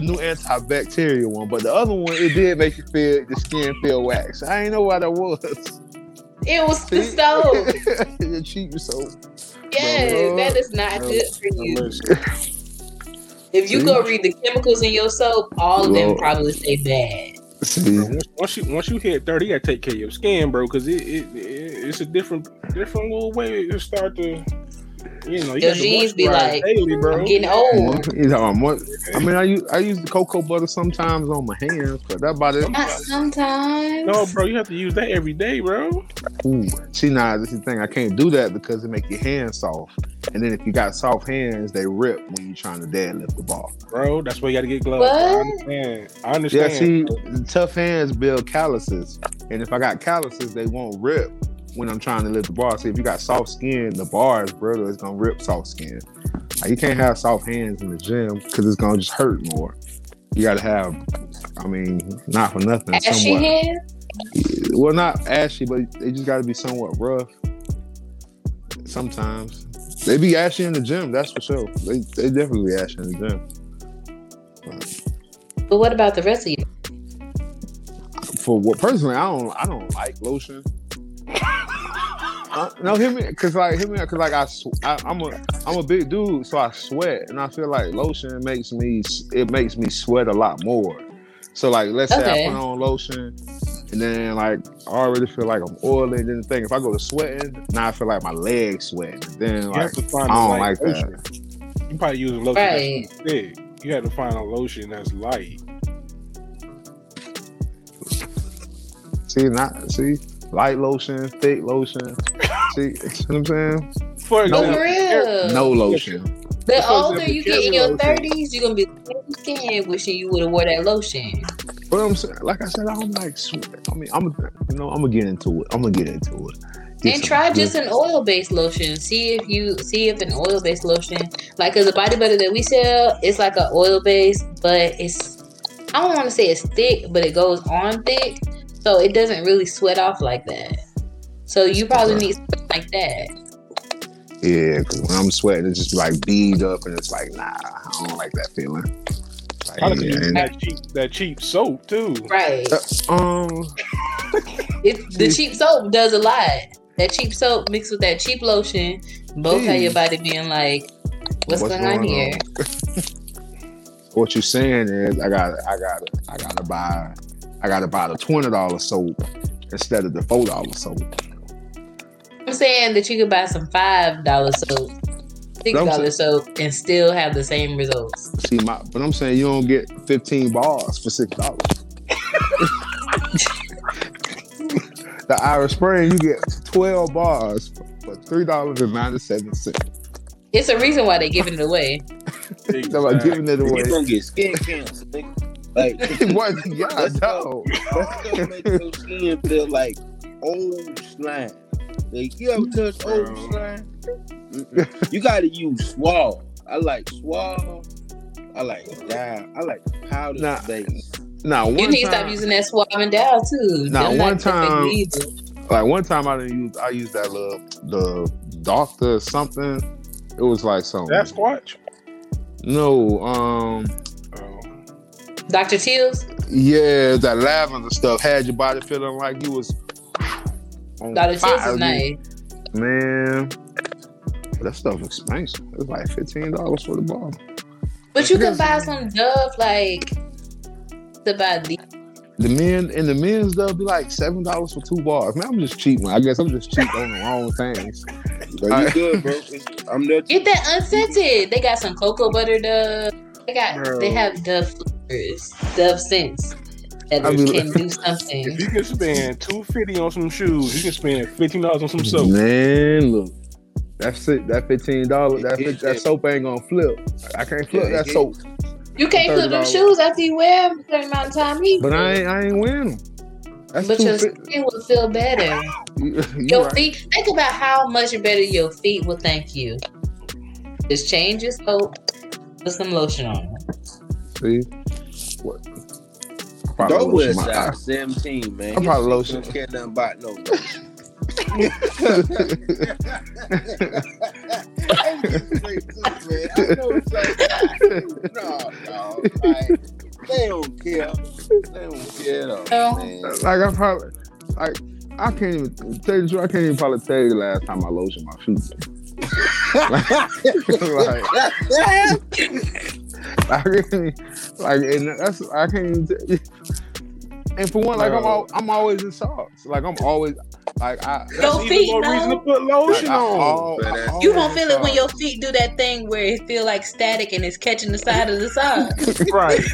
new antibacterial one, but the other one, it did make you feel the skin feel waxed. I ain't know why that was. It was the soap. The cheap soap. Yes, that is not good for you. If you go read the chemicals in your soap, all of them probably say bad. Once you hit 30, you gotta take care of your skin, bro, because it's a different little way to start to. You know, your jeans be like daily, bro. I'm getting old. You know, I mean, I use the cocoa butter sometimes on my hands, but that about it. Not sometimes. No, bro, you have to use that every day, bro. Ooh, see, nah, this is the thing. I can't do that because it make your hands soft, and then if you got soft hands, they rip when you trying to deadlift the ball. Bro, that's why you got to get gloves. What? I understand. Yeah, see, the tough hands build calluses, and if I got calluses, they won't rip. When I'm trying to lift the bar. So if you got soft skin, the bars, brother, it's gonna rip soft skin. Like, you can't have soft hands in the gym because it's gonna just hurt more. You gotta have, I mean, not for nothing. Ashy hands? Well, not ashy, but they just gotta be somewhat rough. Sometimes. They be ashy in the gym, that's for sure. They definitely be ashy in the gym. But what about the rest of you? For what, personally, I don't like lotion. No, hit me, cause like I'm a big dude, so I sweat, and I feel like lotion makes me sweat a lot more. So like, let's say I put on lotion, and then like I already feel like I'm oily. And then the thing, if I go to sweating, now I feel like my legs sweat. Then like I don't like that. You probably use a lotion that's thick. You have to find a lotion that's light. See. Light lotion, thick lotion. See, you know what I'm saying? For example, no lotion. The older you get in your 30s, you're gonna be skin wishing you would have wore that lotion. But I'm saying, like I said, I don't like sweat. I mean, I'm gonna get into it. And try just an oil-based lotion. See if an oil-based lotion, like, cause the body butter that we sell, it's like an oil-based, but it's, I don't want to say it's thick, but it goes on thick, so it doesn't really sweat off like that. So you probably need something like that. Yeah, because when I'm sweating, it's just like bead up, and it's like, nah, I don't like that feeling. Like, I that cheap soap too, right? The cheap soap does a lot. That cheap soap mixed with that cheap lotion, both have your body being like, "What's going on here?" What you're saying is, I gotta buy the $20 soap instead of the $4 soap. I'm saying that you could buy some $5 soap, $6 soap, and still have the same results. See, but I'm saying you don't get 15 bars for $6. The Irish Spring, you get 12 bars for $3.97. It's a reason why they're giving it away. They're giving it away. You're gonna get skin cancer, nigga. Like, what? Yeah, I know. That makes your skin feel like old slime. Like, you ever touch old slime? You gotta use Swall. I like Swall. I like Dow. I like powder base. You need to stop using that Swall and Dow too. One time I used that little doctor something. It was like something. That's Squatch? No, Dr. Teals? Yeah, that lavender stuff had your body feeling like you was Dr. Teals is nice. Man, that stuff is expensive. It was like $15 for the bottle. But you can buy some Dove, like, to buy these. The men's Dove be like $7 for 2 bars. Man, I'm just cheap, man. I guess I'm just cheap on the wrong things. But you good, bro. Get that unscented. They got some cocoa butter Dove. They have Dove flavors, Dove scents. That can do something. If you can spend $250 on some shoes, you can spend $15 on some soap. Man, look, that's it. That $15, that soap ain't gonna flip. I can't flip that soap. You can't flip them shoes after you wear them a certain amount of time. But I ain't wearing them. But your skin will feel better. Your feet. Think about how much better your feet will thank you. Just change your soap, put some lotion on. See what? Don't wear size 17, man. I'm probably lotion. Don't care nothing about no lotion. No. They don't care. They don't care though. Like I can't even tell you. I can't even probably tell you the last time I lotioned my feet. Like, I can't even. And for one, like I'm always in socks. Like I'm always like I. Your feet, more reason to put lotion on. You don't feel it when your feet do that thing where it feel like static and it's catching the side of the socks. Right.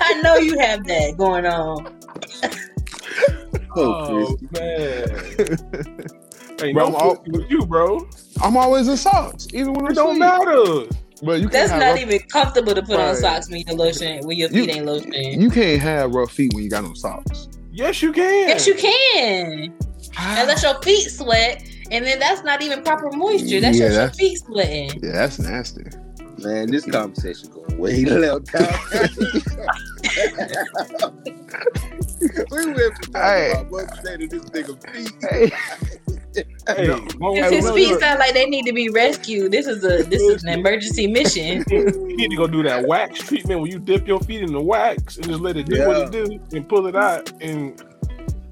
I know you have that going on. Oh man. Ain't bro, I'm always in socks, even when it don't matter. But you that's not even comfortable to put on socks when you're lotion, when your feet ain't lotion. You can't have rough feet when you got on socks. Yes, you can. Unless your feet sweat, and then that's not even proper moisture. That's just your feet sweating. Yeah, that's nasty. Man, this conversation going way down. We went from talking about what's saying to this nigga feet. Hey, his feet sound like they need to be rescued. This is an emergency mission. You need to go do that wax treatment where you dip your feet in the wax and just let it do what it do and pull it out. And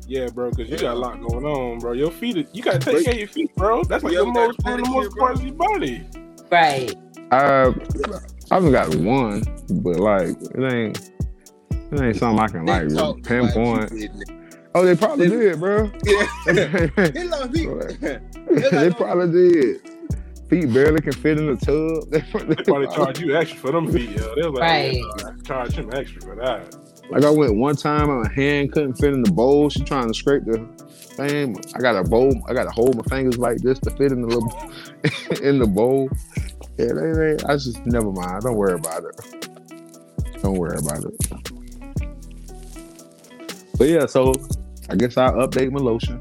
yeah, bro, because you got a lot going on, bro. Your feet, you gotta take care of your feet, bro. That's like the most part of your body. Right. I've got one, but like it ain't something I can like pinpoint. Oh, they probably did, bro. Yeah. They probably did. Feet barely can fit in the tub. They probably charge you extra for them feet, yo. They like, charge him extra for that. Like I went one time and my hand couldn't fit in the bowl. She trying to scrape the thing. I gotta hold my fingers like this to fit in the little in the bowl. Yeah, I just never mind. Don't worry about it. But yeah, so I guess I'll update my lotion.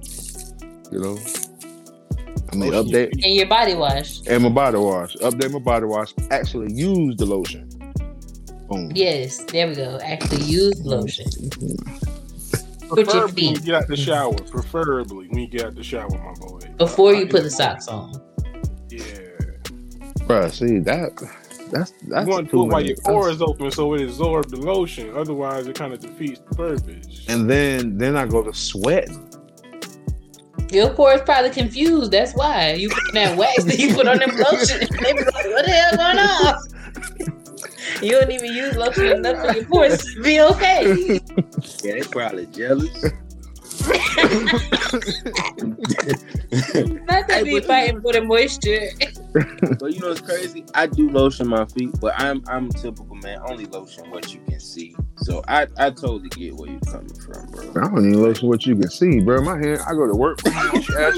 You know, I mean, update. And your body wash. And my body wash. Update my body wash. Actually use the lotion. Boom. Yes, there we go. Actually use lotion. Put your feet. When you get out the shower. Preferably when you get out the shower, my boy. Before you put the socks on. Yeah. Bruh, see, that's you want to do it while your pores is open so it absorbs the lotion. Otherwise, it kind of defeats the purpose. And then I go to sweating. Your pores probably confused. That's why you put that wax that you put on them lotion. They be like, what the hell going on? You don't even use lotion enough for your pores to be okay. Yeah, they probably jealous. Not that be fighting for the moisture. But you know what's crazy? I do lotion my feet, but I'm a typical man. Only lotion what you can see. So I totally get where you're coming from, bro. I don't even lotion what you can see, bro. My hair, I go to work. What? Is that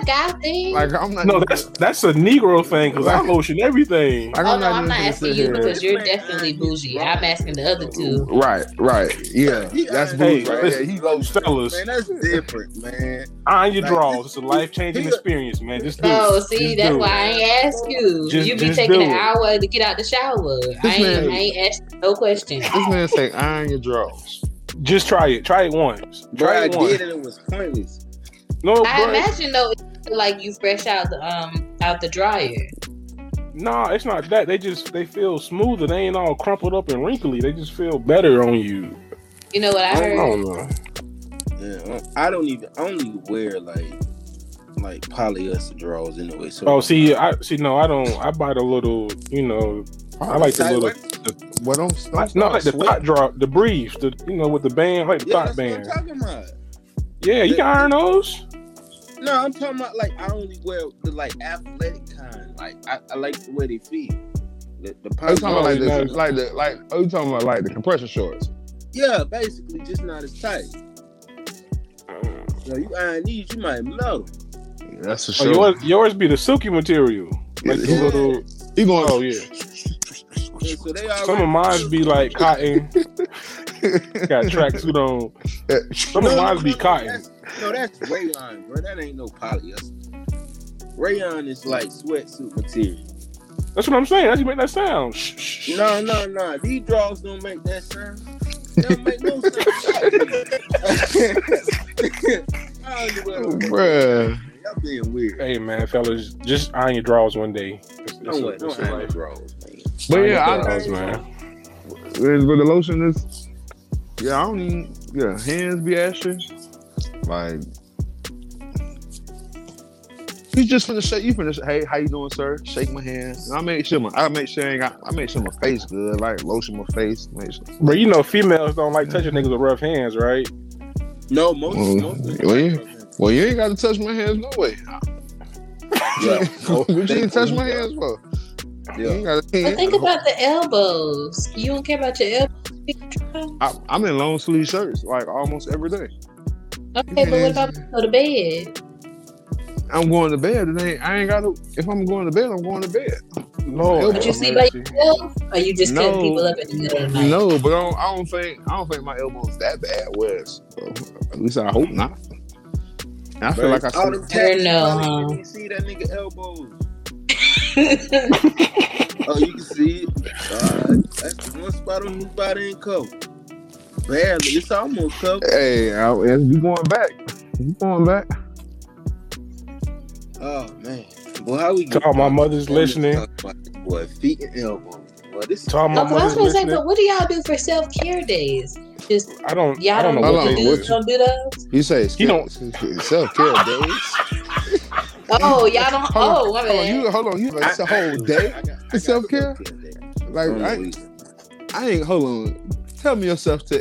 a guy thing? Like, I'm not. No, that's a Negro thing because I lotion everything. Like, I'm not asking you because you're definitely bougie. Right. I'm asking the other two. Right. Yeah, that's bougie. Right? Yeah, he lotion. Fellas. Man, that's different, man. Iron your draws. It's a life-changing experience, man. Just do it. Oh, see, that's why I ain't ask you. You be taking an hour to get out the shower. I ain't asking no questions. This man say iron your drawers. Just try it. Try it once. I did and it was pointless. No, I imagine though, like you fresh out the dryer. No, it's not that. They feel smoother. They ain't all crumpled up and wrinkly. They just feel better on you. You know what I heard? I don't know. Yeah, I don't even only wear like polyester drawers anyway. So I buy the little, you know. I like the little. What I'm not like the top drop, the briefs, with the band, like the top band. What I'm talking about. Yeah, you can iron those. No, I'm talking about like I only wear the like athletic kind. Like I like the way they feel. You talking about like the compression shorts? Yeah, basically, just not as tight. So you iron these, you might blow. Yeah, that's for sure. Yours be the silky material. Like the little. You going? Oh yeah. Yeah, so some of mine be like cotton. Got tracksuit on. Some of mine be cotton. That's rayon, bro. That ain't no polyester. Rayon is like sweatsuit material. That's what I'm saying. That's you make that sound. No. These draws don't make that sound. They don't make no sound. Bruh. Y'all being weird. Hey man, fellas, just iron your draws one day. Don't iron your draws, man. But but the lotion is, I don't even, hands be ashy. Like, you just finna shake, hey, how you doing, sir? Shake my hand. And I make sure my face good, like lotion my face. But you know, females don't like touching niggas with rough hands, right? No, most you ain't got to touch my hands, no way. Yeah. You ain't touch my hands for? Yeah. But think about the elbows. You don't care about your elbows. I'm in long sleeve shirts like almost every day. Okay, but what about you go to bed? I'm going to bed today. I ain't got to. If I'm going to bed, I'm going to bed. No, but you sleep by yourself, or you just cutting people up in the middle of the night? No, but I don't think my elbow's that bad. At least I hope not. I feel like I see. No, you see that nigga elbows. Oh, you can see it. That's the one spot on his body ain't covered. Barely, it's almost covered. Hey, you going back? You going back? Oh man, well, how we? Talk my mother's listening. Boy, feet and elbows. Boy, this. But what do y'all do for self-care days? Just y'all don't do those. You say you don't self-care days. Oh, y'all don't. Hold on. You like, it's a whole day. It's self care. Like I ain't. Hold on. Tell me yourself. Bro,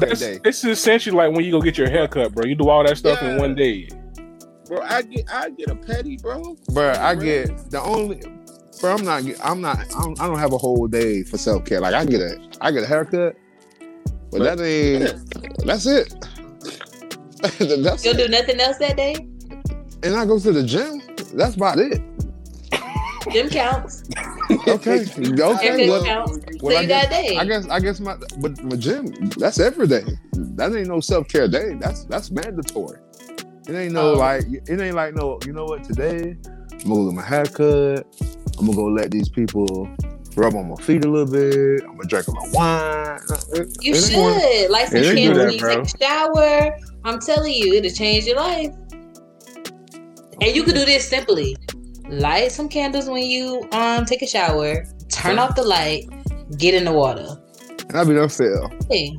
it's essentially like when you go get your haircut, bro. You do all that stuff in one day. Bro, I get a pedi, bro. Bro, I get the only. Bro, I don't have a whole day for self care. Like I get a haircut, but that ain't. That's it. You'll do nothing else that day. And I go to the gym. That's about it. Gym counts. Okay. Okay. Well, I guess my gym, that's every day. That ain't no self-care day. That's mandatory. It ain't no you know what, today I'm gonna get my haircut. I'm gonna go let these people rub on my feet a little bit. I'm gonna drink my wine. You should. Light some candles when you take a shower. I'm telling you, it'll change your life. And you can do this simply. Light some candles when you take a shower. Turn off the light. Get in the water. And I'll be done fail. Hey.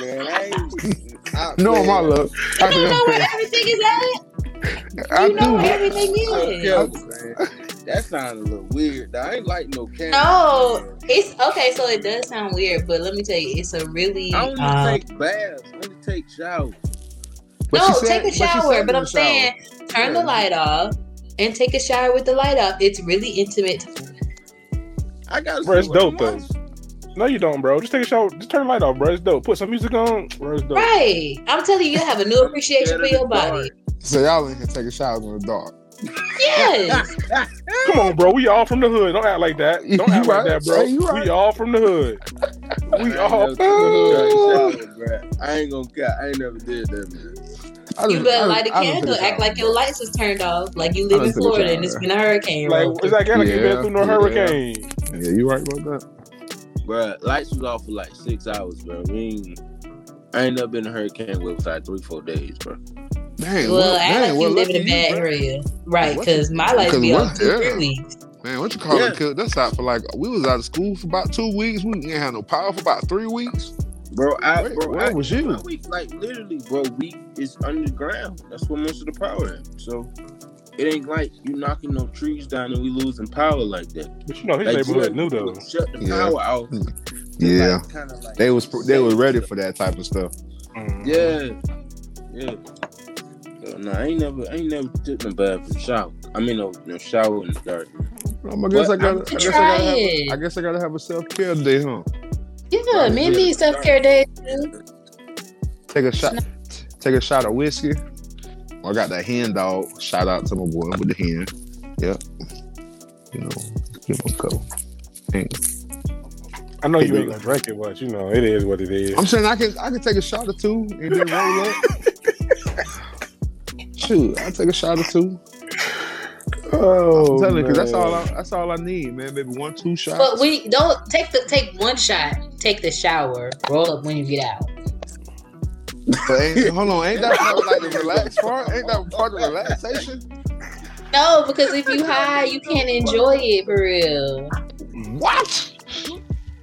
Man, I know my love. I don't know where everything is at. Where everything is. That sounds a little weird. I ain't like no candles. No, it's okay. So it does sound weird, but let me tell you, it's a really. I only take baths. I only take showers. But no, take a shower. But I'm saying, turn the light off and take a shower with the light off. It's really intimate. I got it's dope though. No, you don't, bro. Just take a shower. Just turn the light off, bro. It's dope. Put some music on, bro. It's dope. Right. I'm telling you, you have a new appreciation for your body. So y'all in here taking showers in the dark. Yes. Come on, bro. We all from the hood. Don't act like that. Don't act like that, bro. We all from the hood. We all from the hood. I ain't gonna cut. I ain't never did that, man. You better light a candle. Act like your lights is turned off. Like you live in Florida and it's been a hurricane. Like it's like you been through no hurricane. Yeah, you right about that. Bro, lights was off for like 6 hours, bro. I ain't never been in a hurricane with like 3-4 days, bro. Dang, well, I like you live in a bad area. Right, because my lights be off 2-3 weeks. Man, what you call it killed us out for like, we was out of school for about 2 weeks. We didn't have no power for about 3 weeks. Bro, where was you? Like literally, bro, it's underground. That's where most of the power is. So it ain't like you knocking no trees down and we losing power like that. But you know his neighborhood knew though. Shut the power out. Yeah, like, kinda like they were ready for that type of stuff. Mm. Yeah. So, no, I ain't never took no bath in the shower. I mean no shower in the dark. I guess I gotta have a self care day, huh? Yeah, maybe self care day too. Take a shot of whiskey. I got that hen dog. Shout out to my boy with the hen. Yep. You know, give him a go. I know you ain't gonna drink it, but you know, it is what it is. I'm saying I can take a shot or two and then roll up. Shoot, I'll take a shot or two. Oh, I'm telling you, because that's all I need, man. Maybe 1-2 shots. But we don't take one shot, take the shower, roll up when you get out. Hold on, ain't that part of like the relax part? Ain't that part of relaxation? No, because if you high, you can't enjoy it for real. What?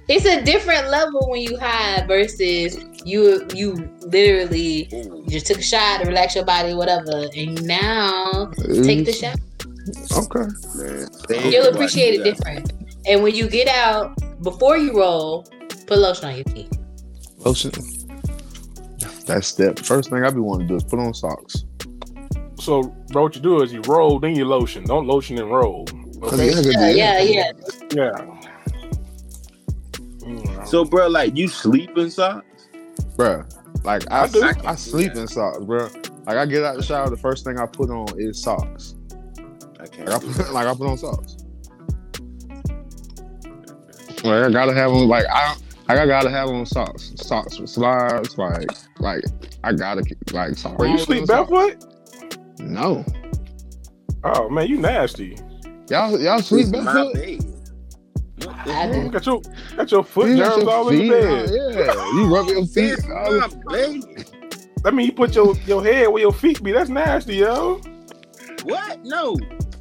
It's a different level when you high versus you literally just took a shot to relax your body, whatever, and now take the shot. Okay. You'll appreciate it different. And when you get out, before you roll, put lotion on your feet. Lotion. That step. First thing I be wanting to do is put on socks. So, bro, what you do is you roll, then you lotion. Don't lotion and roll. Okay? Yeah. So, bro, like you sleep in socks, bro. Like I sleep in socks, bro. Like I get out the shower, the first thing I put on is socks. I put on socks. Like I gotta have them. I gotta have on socks. Socks with slides. Like I gotta like socks. Bro, you sleep barefoot? No. Oh man, you nasty. Y'all sleep barefoot? Got your foot germs all in the bed. Yeah, you rub your feet. I mean, you put your head where your feet be. That's nasty, yo. What? No.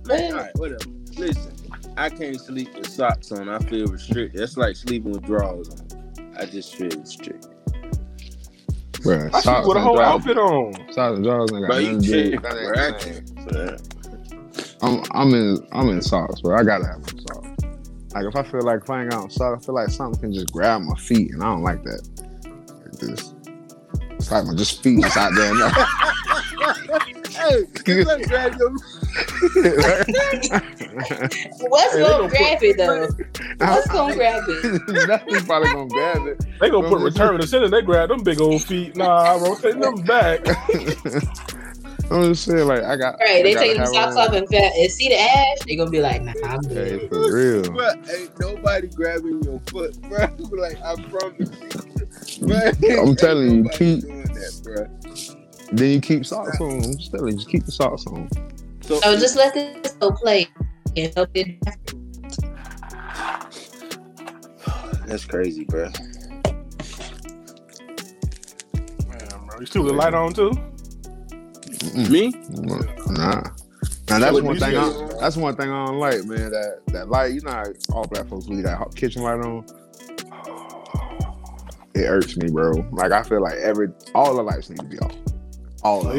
Man, all right, whatever. Listen, I can't sleep with socks on. I feel restricted. That's like sleeping with drawers on. I just feel restricted. Bruh, I should put a whole outfit on. Socks and drawers ain't got nothing to do. I'm in socks, bro. I gotta have some socks. Like if I feel like playing out on socks, I feel like something can just grab my feet, and I don't like that. It's like my just feet is out there. No. Hey, let me grab your. What's gonna grab it? Nothing's probably gonna grab it. They gonna put return to center. They grab them big old feet. Nah, rotate them back. I'm just saying, like, I got. Right, they take them socks off and see the ash, they gonna be like, nah, I'm good. Hey, for real. But ain't nobody grabbing your foot, bro. Like, I promise you. I'm telling you, keep doing that, bro. Then you keep socks on. I'm just telling you, just keep the socks on. So just let this go play and help it. That's crazy, bro. You still the light on too? Mm-mm. Me? Nah. Now that's one thing I don't like, man. That light, you know how all black folks leave that kitchen light on. It irks me, bro. Like, I feel like all the lights need to be off. All so of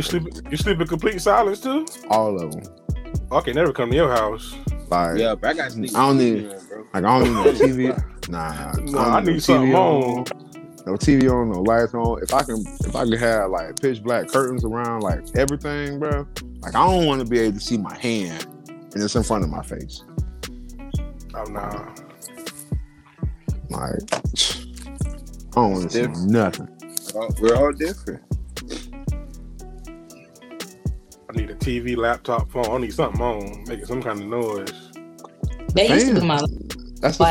you sleep in complete silence too? All of them. I can never come to your house. Like, yeah, but I got sneakers. I don't need no TV. Nah, I need something on. No TV on, no lights on. If I can have like pitch black curtains around like everything, bro. Like, I don't want to be able to see my hand and it's in front of my face. Oh no. Like, I don't want to see nothing. We're all different. I need a TV, laptop, phone. I need something on, making some kind of noise. They used to be my That's the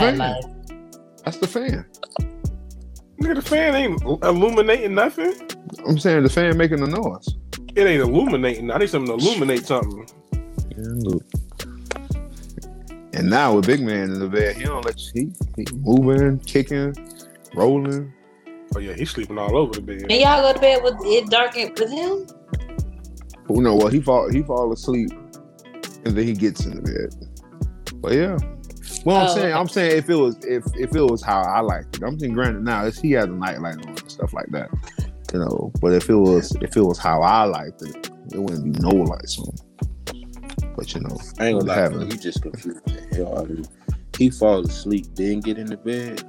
fan. Nigga, the fan ain't illuminating nothing. I'm saying the fan making the noise. It ain't illuminating. I need something to illuminate something. And now with Big Man in the bed, he don't let you. He moving, kicking, rolling. Oh yeah, he's sleeping all over the bed. And y'all go to bed with it dark with him? Well, no, well he fall asleep, and then he gets in the bed. But yeah. Well, I'm saying if it was how I liked it. I'm saying, granted, now he has a nightlight on and stuff like that, you know. But if it was how I liked it, there wouldn't be no lights on. But you know, I ain't gonna lie, he just confused the hell out of me. He falls asleep, then get in the bed.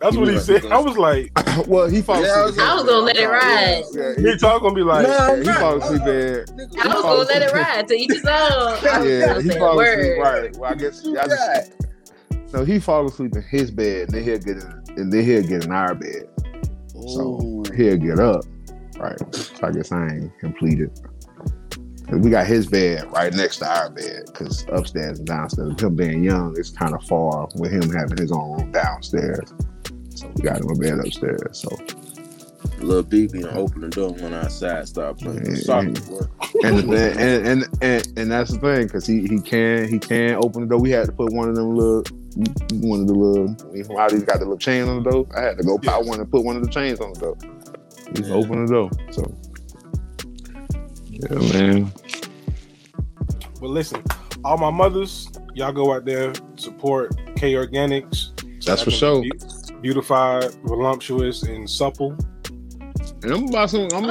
That's what he said. I was like, well, he falls asleep. I was gonna let it ride. Yeah. He talk gonna be like, no, he falls asleep there. I was gonna let it ride to each his own. Yeah, he falls asleep. Right. Well, I guess I just. So he falls asleep in his bed, and then he'll get in our bed. Ooh. So he'll get up, right? So I guess I ain't completed. Cause we got his bed right next to our bed, because upstairs and downstairs, with him being young, it's kind of far with him having his own room downstairs. So we got him a bed upstairs. So little BB open the door when outside start playing soccer. And that's the thing, because he can open the door. We had to put one of the little how these got the little chain on the door. I had to go pop one and put one of the chains on the door. Just open the door. So yeah, man. Well, listen, all my mothers, y'all go out there, support K Organics. That's for sure. Beautified, voluptuous, and supple. And I'm about one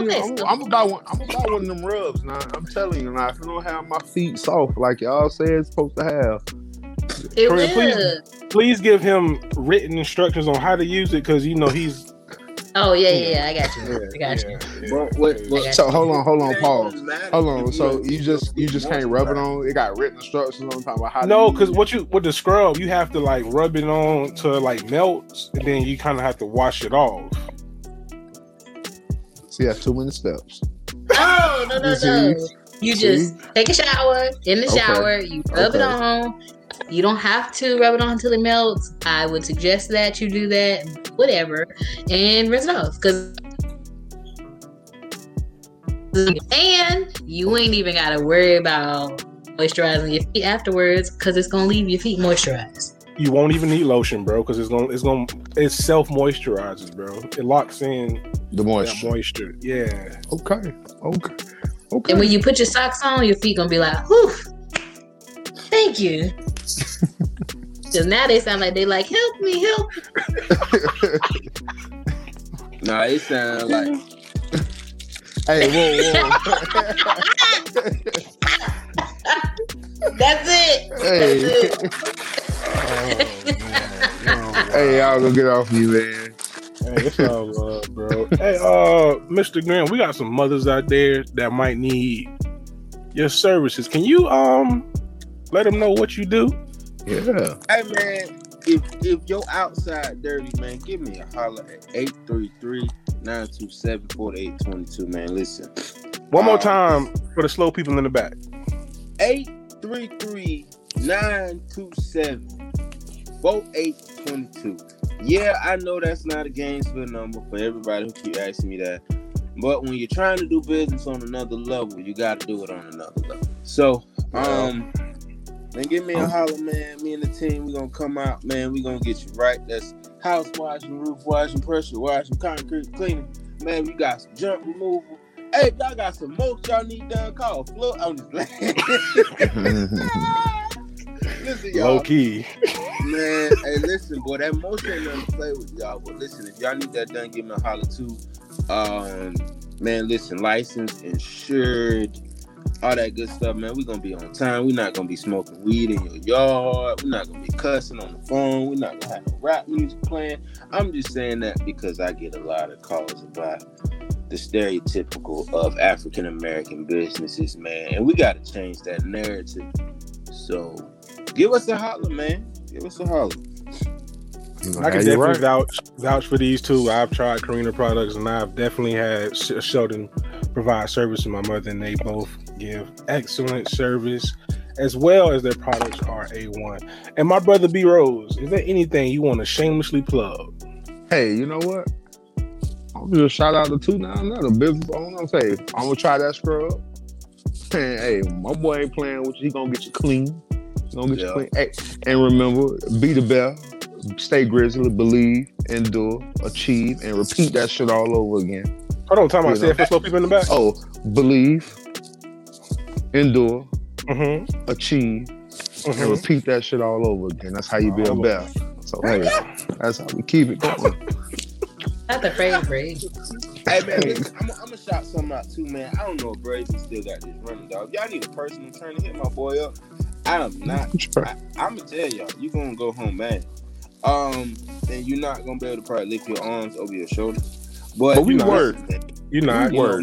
of them rubs now. I'm telling you now, if you don't have my feet soft like y'all say it's supposed to have, please give him written instructions on how to use it, because you know he's. Oh yeah, I got you. Yeah. Bro, so hold on, pause. Hold on. So you just can't rub it on. It got written instructions on top of how. No, because with the scrub, you have to like rub it on to like melt, and then you kind of have to wash it off. So you have too many steps. Oh no! You just take a shower. In the shower, you rub it on. You don't have to rub it on until it melts. I would suggest that you do that, whatever, and rinse it off. And you ain't even got to worry about moisturizing your feet afterwards, because it's going to leave your feet moisturized. You won't even need lotion, bro, because it self-moisturizes, bro. It locks in the moisture. Yeah. Okay. And when you put your socks on, your feet going to be like, whew. Thank you. So now they sound like they like, help me, help me. Nah, it sound like, hey, whoa. That's it. Hey. That's it. Oh, no. Hey, y'all gonna get off me, man. Hey, it's all love, bro. Hey, Mr. Graham, we got some mothers out there that might need your services. Can you let them know what you do? Yeah. Hey, man, if you're outside dirty, man, give me a holler at 833-927-4822, man. Listen, One more time for the slow people in the back. 833-927-4822. Yeah, I know that's not a Gainesville number for everybody who keep asking me that. But when you're trying to do business on another level, you got to do it on another level. So, then give me a holler, man. Me and the team, we're going to come out, man. We're going to get you right. That's house washing, roof washing, pressure washing, concrete cleaning. Man, we got some junk removal. Hey, if y'all got some mulch y'all need done, call Flow. I'm just listen, y'all. Low key. Man, hey, listen, boy. That mulch ain't nothing to play with, y'all. But listen, if y'all need that done, give me a holler, too. Man, listen, licensed, insured, all that good stuff, man. We're going to be on time. We're not going to be smoking weed in your yard. We're not going to be cussing on the phone. We're not going to have no rap music playing. I'm just saying that because I get a lot of calls about the stereotypical of African-American businesses, man. And we got to change that narrative. So give us a holler, man. Give us a holler. I can definitely vouch for these two. I've tried Karina products, and I've definitely had Sheldon provide service to my mother, and they both give excellent service, as well as their products are A1. And my brother B. Rose, is there anything you want to shamelessly plug? Hey, you know what? I'm gonna just shout out to 299, the business owner. Say, I'm gonna try that scrub. And, hey, my boy ain't playing with you. He gonna get you clean. He gonna get you clean. Hey, and remember, be the best. Stay grizzly, believe, endure, achieve, and repeat that shit all over again. Hold on, time I said for slow people in the back. Oh, believe, endure, achieve, and repeat that shit all over again. That's how you build better. So hey, that's how we keep it going. That's a phrase, Brady. Hey man, listen, I'm gonna shout something out too, man. I don't know if Brady still got this running, dog. Y'all need a personal trainer. Hit my boy up. I am not. I'm gonna tell y'all, you gonna go home mad. Then you're not gonna be able to probably lift your arms over your shoulders. But we work. You're not work.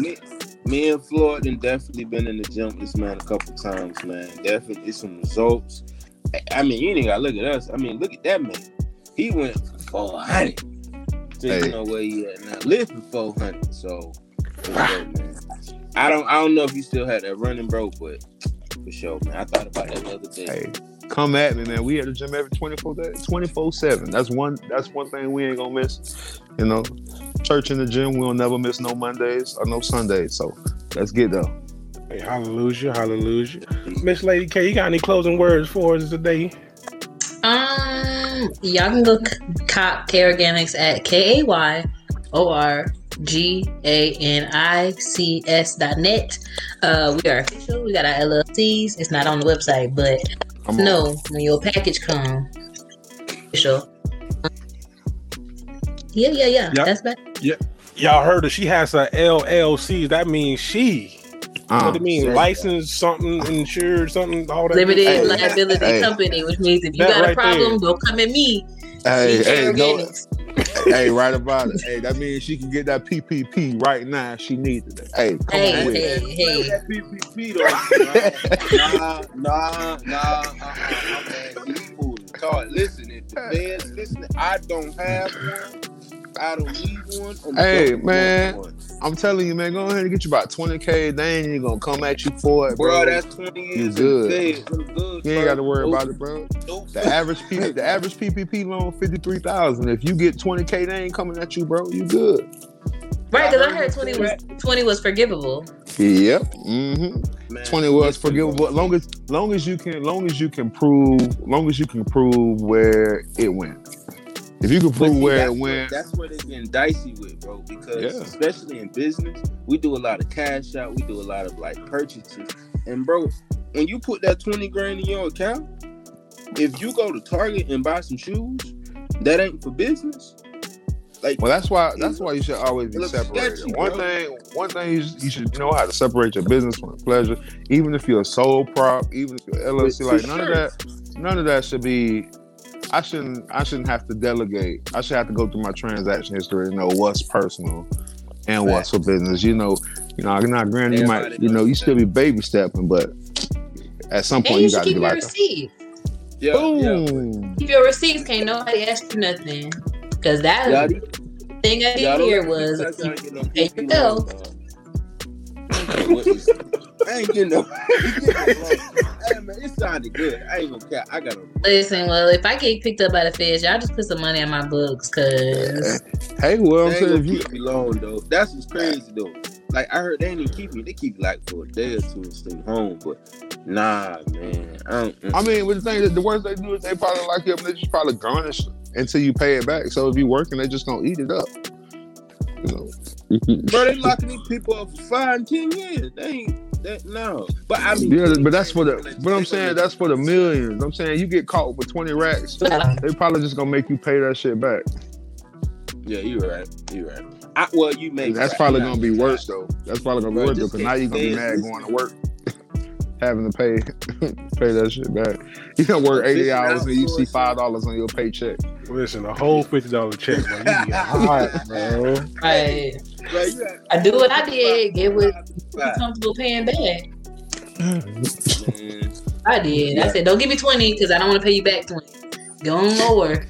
Me and Floyd and definitely been in the gym with this man a couple times, man. Definitely some results. I mean, you ain't gotta look at us. I mean, look at that man. He went 400. You know where he at now. Lifting 400. So man. I don't know if you still had that running, bro, but for sure, man. I thought about that the other day. Hey. Come at me, man. We at the gym every 24/7. That's one thing we ain't gonna miss. You know, church in the gym, we'll never miss no Mondays or no Sundays. So let's get there. Hey, hallelujah, hallelujah. Miss Lady K, you got any closing words for us today? Y'all can go cop K Organics at KAYORGANICS.net. We are official. We got our LLCs. It's not on the website, but when your package comes, sure. Yeah. That's bad. Yeah, y'all heard her. She has her LLCs. That means she, licensed something, insured something, all that. Limited liability company, which means if you got a problem, go come at me. Hey, right about it. Hey, that means she can get that PPP right now if she needs it. Hey, come on. Hey. That PPP though. Nah. Listen, if the feds listening, I don't have one. I don't need one. Hey, man. I'm telling you, man, go ahead and get you about 20K. They ain't even gonna come at you for it, bro. That's 20 years. You good. You ain't got to worry about it, bro. The average PPP loan, $53,000. If you get 20K, they ain't coming at you, bro. You good. Right, because I heard 20 was forgivable. Yep. Mm-hmm. Man, 20 was forgivable. Long as you can prove where it went. If you can prove where it went. That's where they're getting dicey with, bro. Because especially in business, we do a lot of cash out. We do a lot of like purchases. And bro, when you put that 20 grand in your account, if you go to Target and buy some shoes, that ain't for business. That's why you should always be separated. Sketchy, one thing you should know how to separate your business from pleasure. Even if you're a sole prop, even if you're LLC, none of that should be. I shouldn't have to delegate. I should have to go through my transaction history and know what's personal and what's for business. You know, not granted you might, you still be baby stepping, but at some point you got to be like, receipts. Yeah, boom. Keep your receipts. Can't nobody ask you nothing because that thing I did here was, there you go. I ain't getting no. Hey, man, it sounded good. I ain't even care. I got to listen. Well, if I get picked up by the feds, y'all just put some money in my books, cause. Hey, well, I'm saying you keep me long though. That's what's crazy though. Like I heard they ain't even keep me. They keep like for a day or two and stay home. But nah, man. I mean, with the thing is, the worst they do is they probably lock you up and they just probably garnish until you pay it back. So if you working, they just gonna eat it up. You know. Bro, they locking these people up for 5 and 10 years. They ain't that no. But I mean, yeah, but that's for the. But I'm saying that's for the millions. I'm saying you get caught with 20 racks, they probably just gonna make you pay that shit back. Yeah, you're right. Well, you may. That's probably gonna be worse though. That's probably gonna be worse though, because now you're gonna be mad going to work, having to pay that shit back. You gonna work 80 hours and you see $5 on your paycheck. Listen, a whole $50 check, bro. You get hot, bro. Right. I do what I did. Get what I'm comfortable paying back. I did. I said, don't give me 20 because I don't want to pay you back 20. Go lower.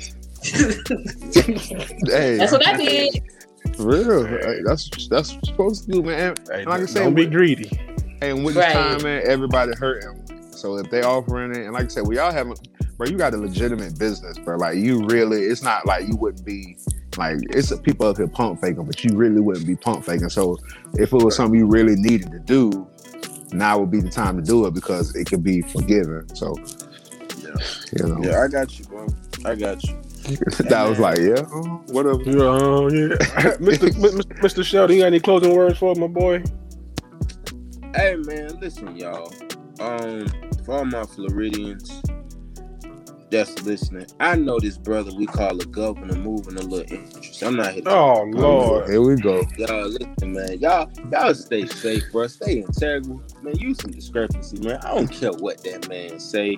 That's what I did. For real. Hey, that's what you're supposed to do, man. And like I said, don't be greedy. And with this time, man, everybody hurting. So if they offering it, and like I said, we all having. Bro, you got a legitimate business, bro. Like you really, it's not like you wouldn't be like it's people up here pump faking, but you really wouldn't be pump faking. So if it was something you really needed to do, now would be the time to do it because it could be forgiven. So you know. Yeah, I got you, bro. I got you. That was like, yeah, whatever. Yeah. Mr. Sheldon, you got any closing words for my boy? Hey man, listen, y'all. For all my Floridians that's listening, I know this brother we call a governor moving a little interest. I'm not here. Oh Lord, here we go. Y'all listen, man. Y'all stay safe, bro. Stay integral, man. Use some discrepancy, man. I don't care what that man say.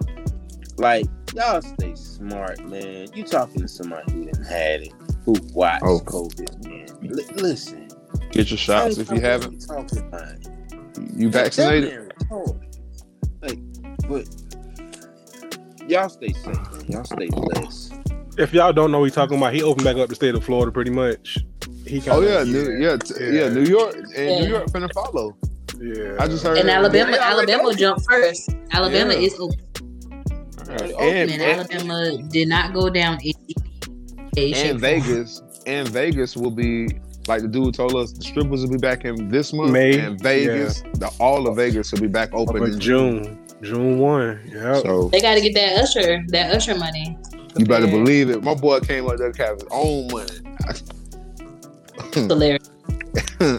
Like y'all stay smart, man. You talking to somebody who didn't had it, who watched COVID, man. Listen, get your shots if you haven't. You vaccinated? Like, but. Y'all stay safe, man. Y'all stay blessed. If y'all don't know what he's talking about, he opened back up the state of Florida pretty much. New York. New York finna follow. Yeah. I just heard. And Alabama jumped first. Alabama is open. And Alabama did not go down. And Vegas will be, like the dude told us, the strippers will be back in this month. May. And Vegas, all of Vegas will be back open in June. June 1, yeah. So they got to get that usher money. You better believe it. My boy came up there to have his own money. Hilarious.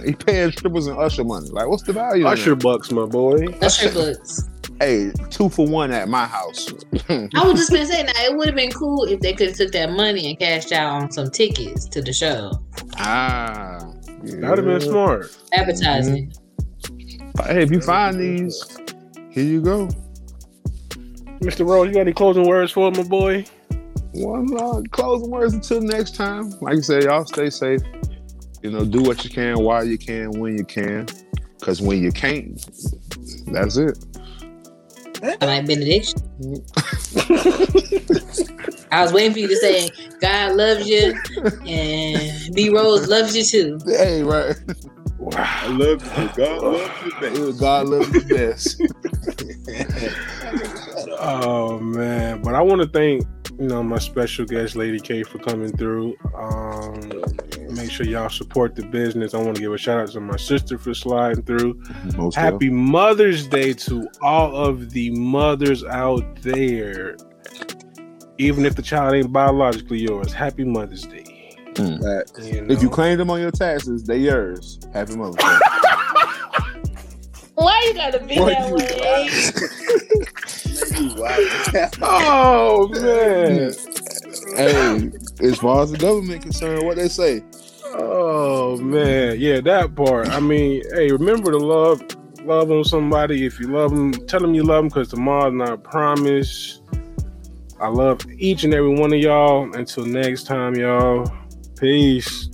He paying strippers and usher money. Like, what's the value? Usher bucks, my boy. Usher bucks. Hey, 2 for 1 at my house. I was just been saying that it would have been cool if they could have took that money and cashed out on some tickets to the show. Yeah. That would have been smart advertising. Mm-hmm. Hey, if you find these. Here you go. Mr. Rose, you got any closing words for my boy? Closing words until next time. Like I said, y'all stay safe. You know, do what you can, while you can, when you can. Because when you can't, that's it. I like benediction. I was waiting for you to say, God loves you, and B. Rose loves you too. Hey, right. Wow. I love you. God loves you best. God loves you best. Oh man! But I want to thank my special guest, Lady K, for coming through. Make sure y'all support the business. I want to give a shout out to my sister for sliding through. Most Happy Mother's Day to all of the mothers out there. Even if the child ain't biologically yours, Happy Mother's Day. Mm. If you claim them on your taxes, they yours. Happy Mother's Day. Why you gotta be that way? Oh man! Hey, as far as the government concerned, what they say? Oh man, yeah, that part. I mean, hey, remember to love on somebody. If you love them, tell them you love them, because tomorrow's not promised. I love each and every one of y'all. Until next time, y'all. Peace.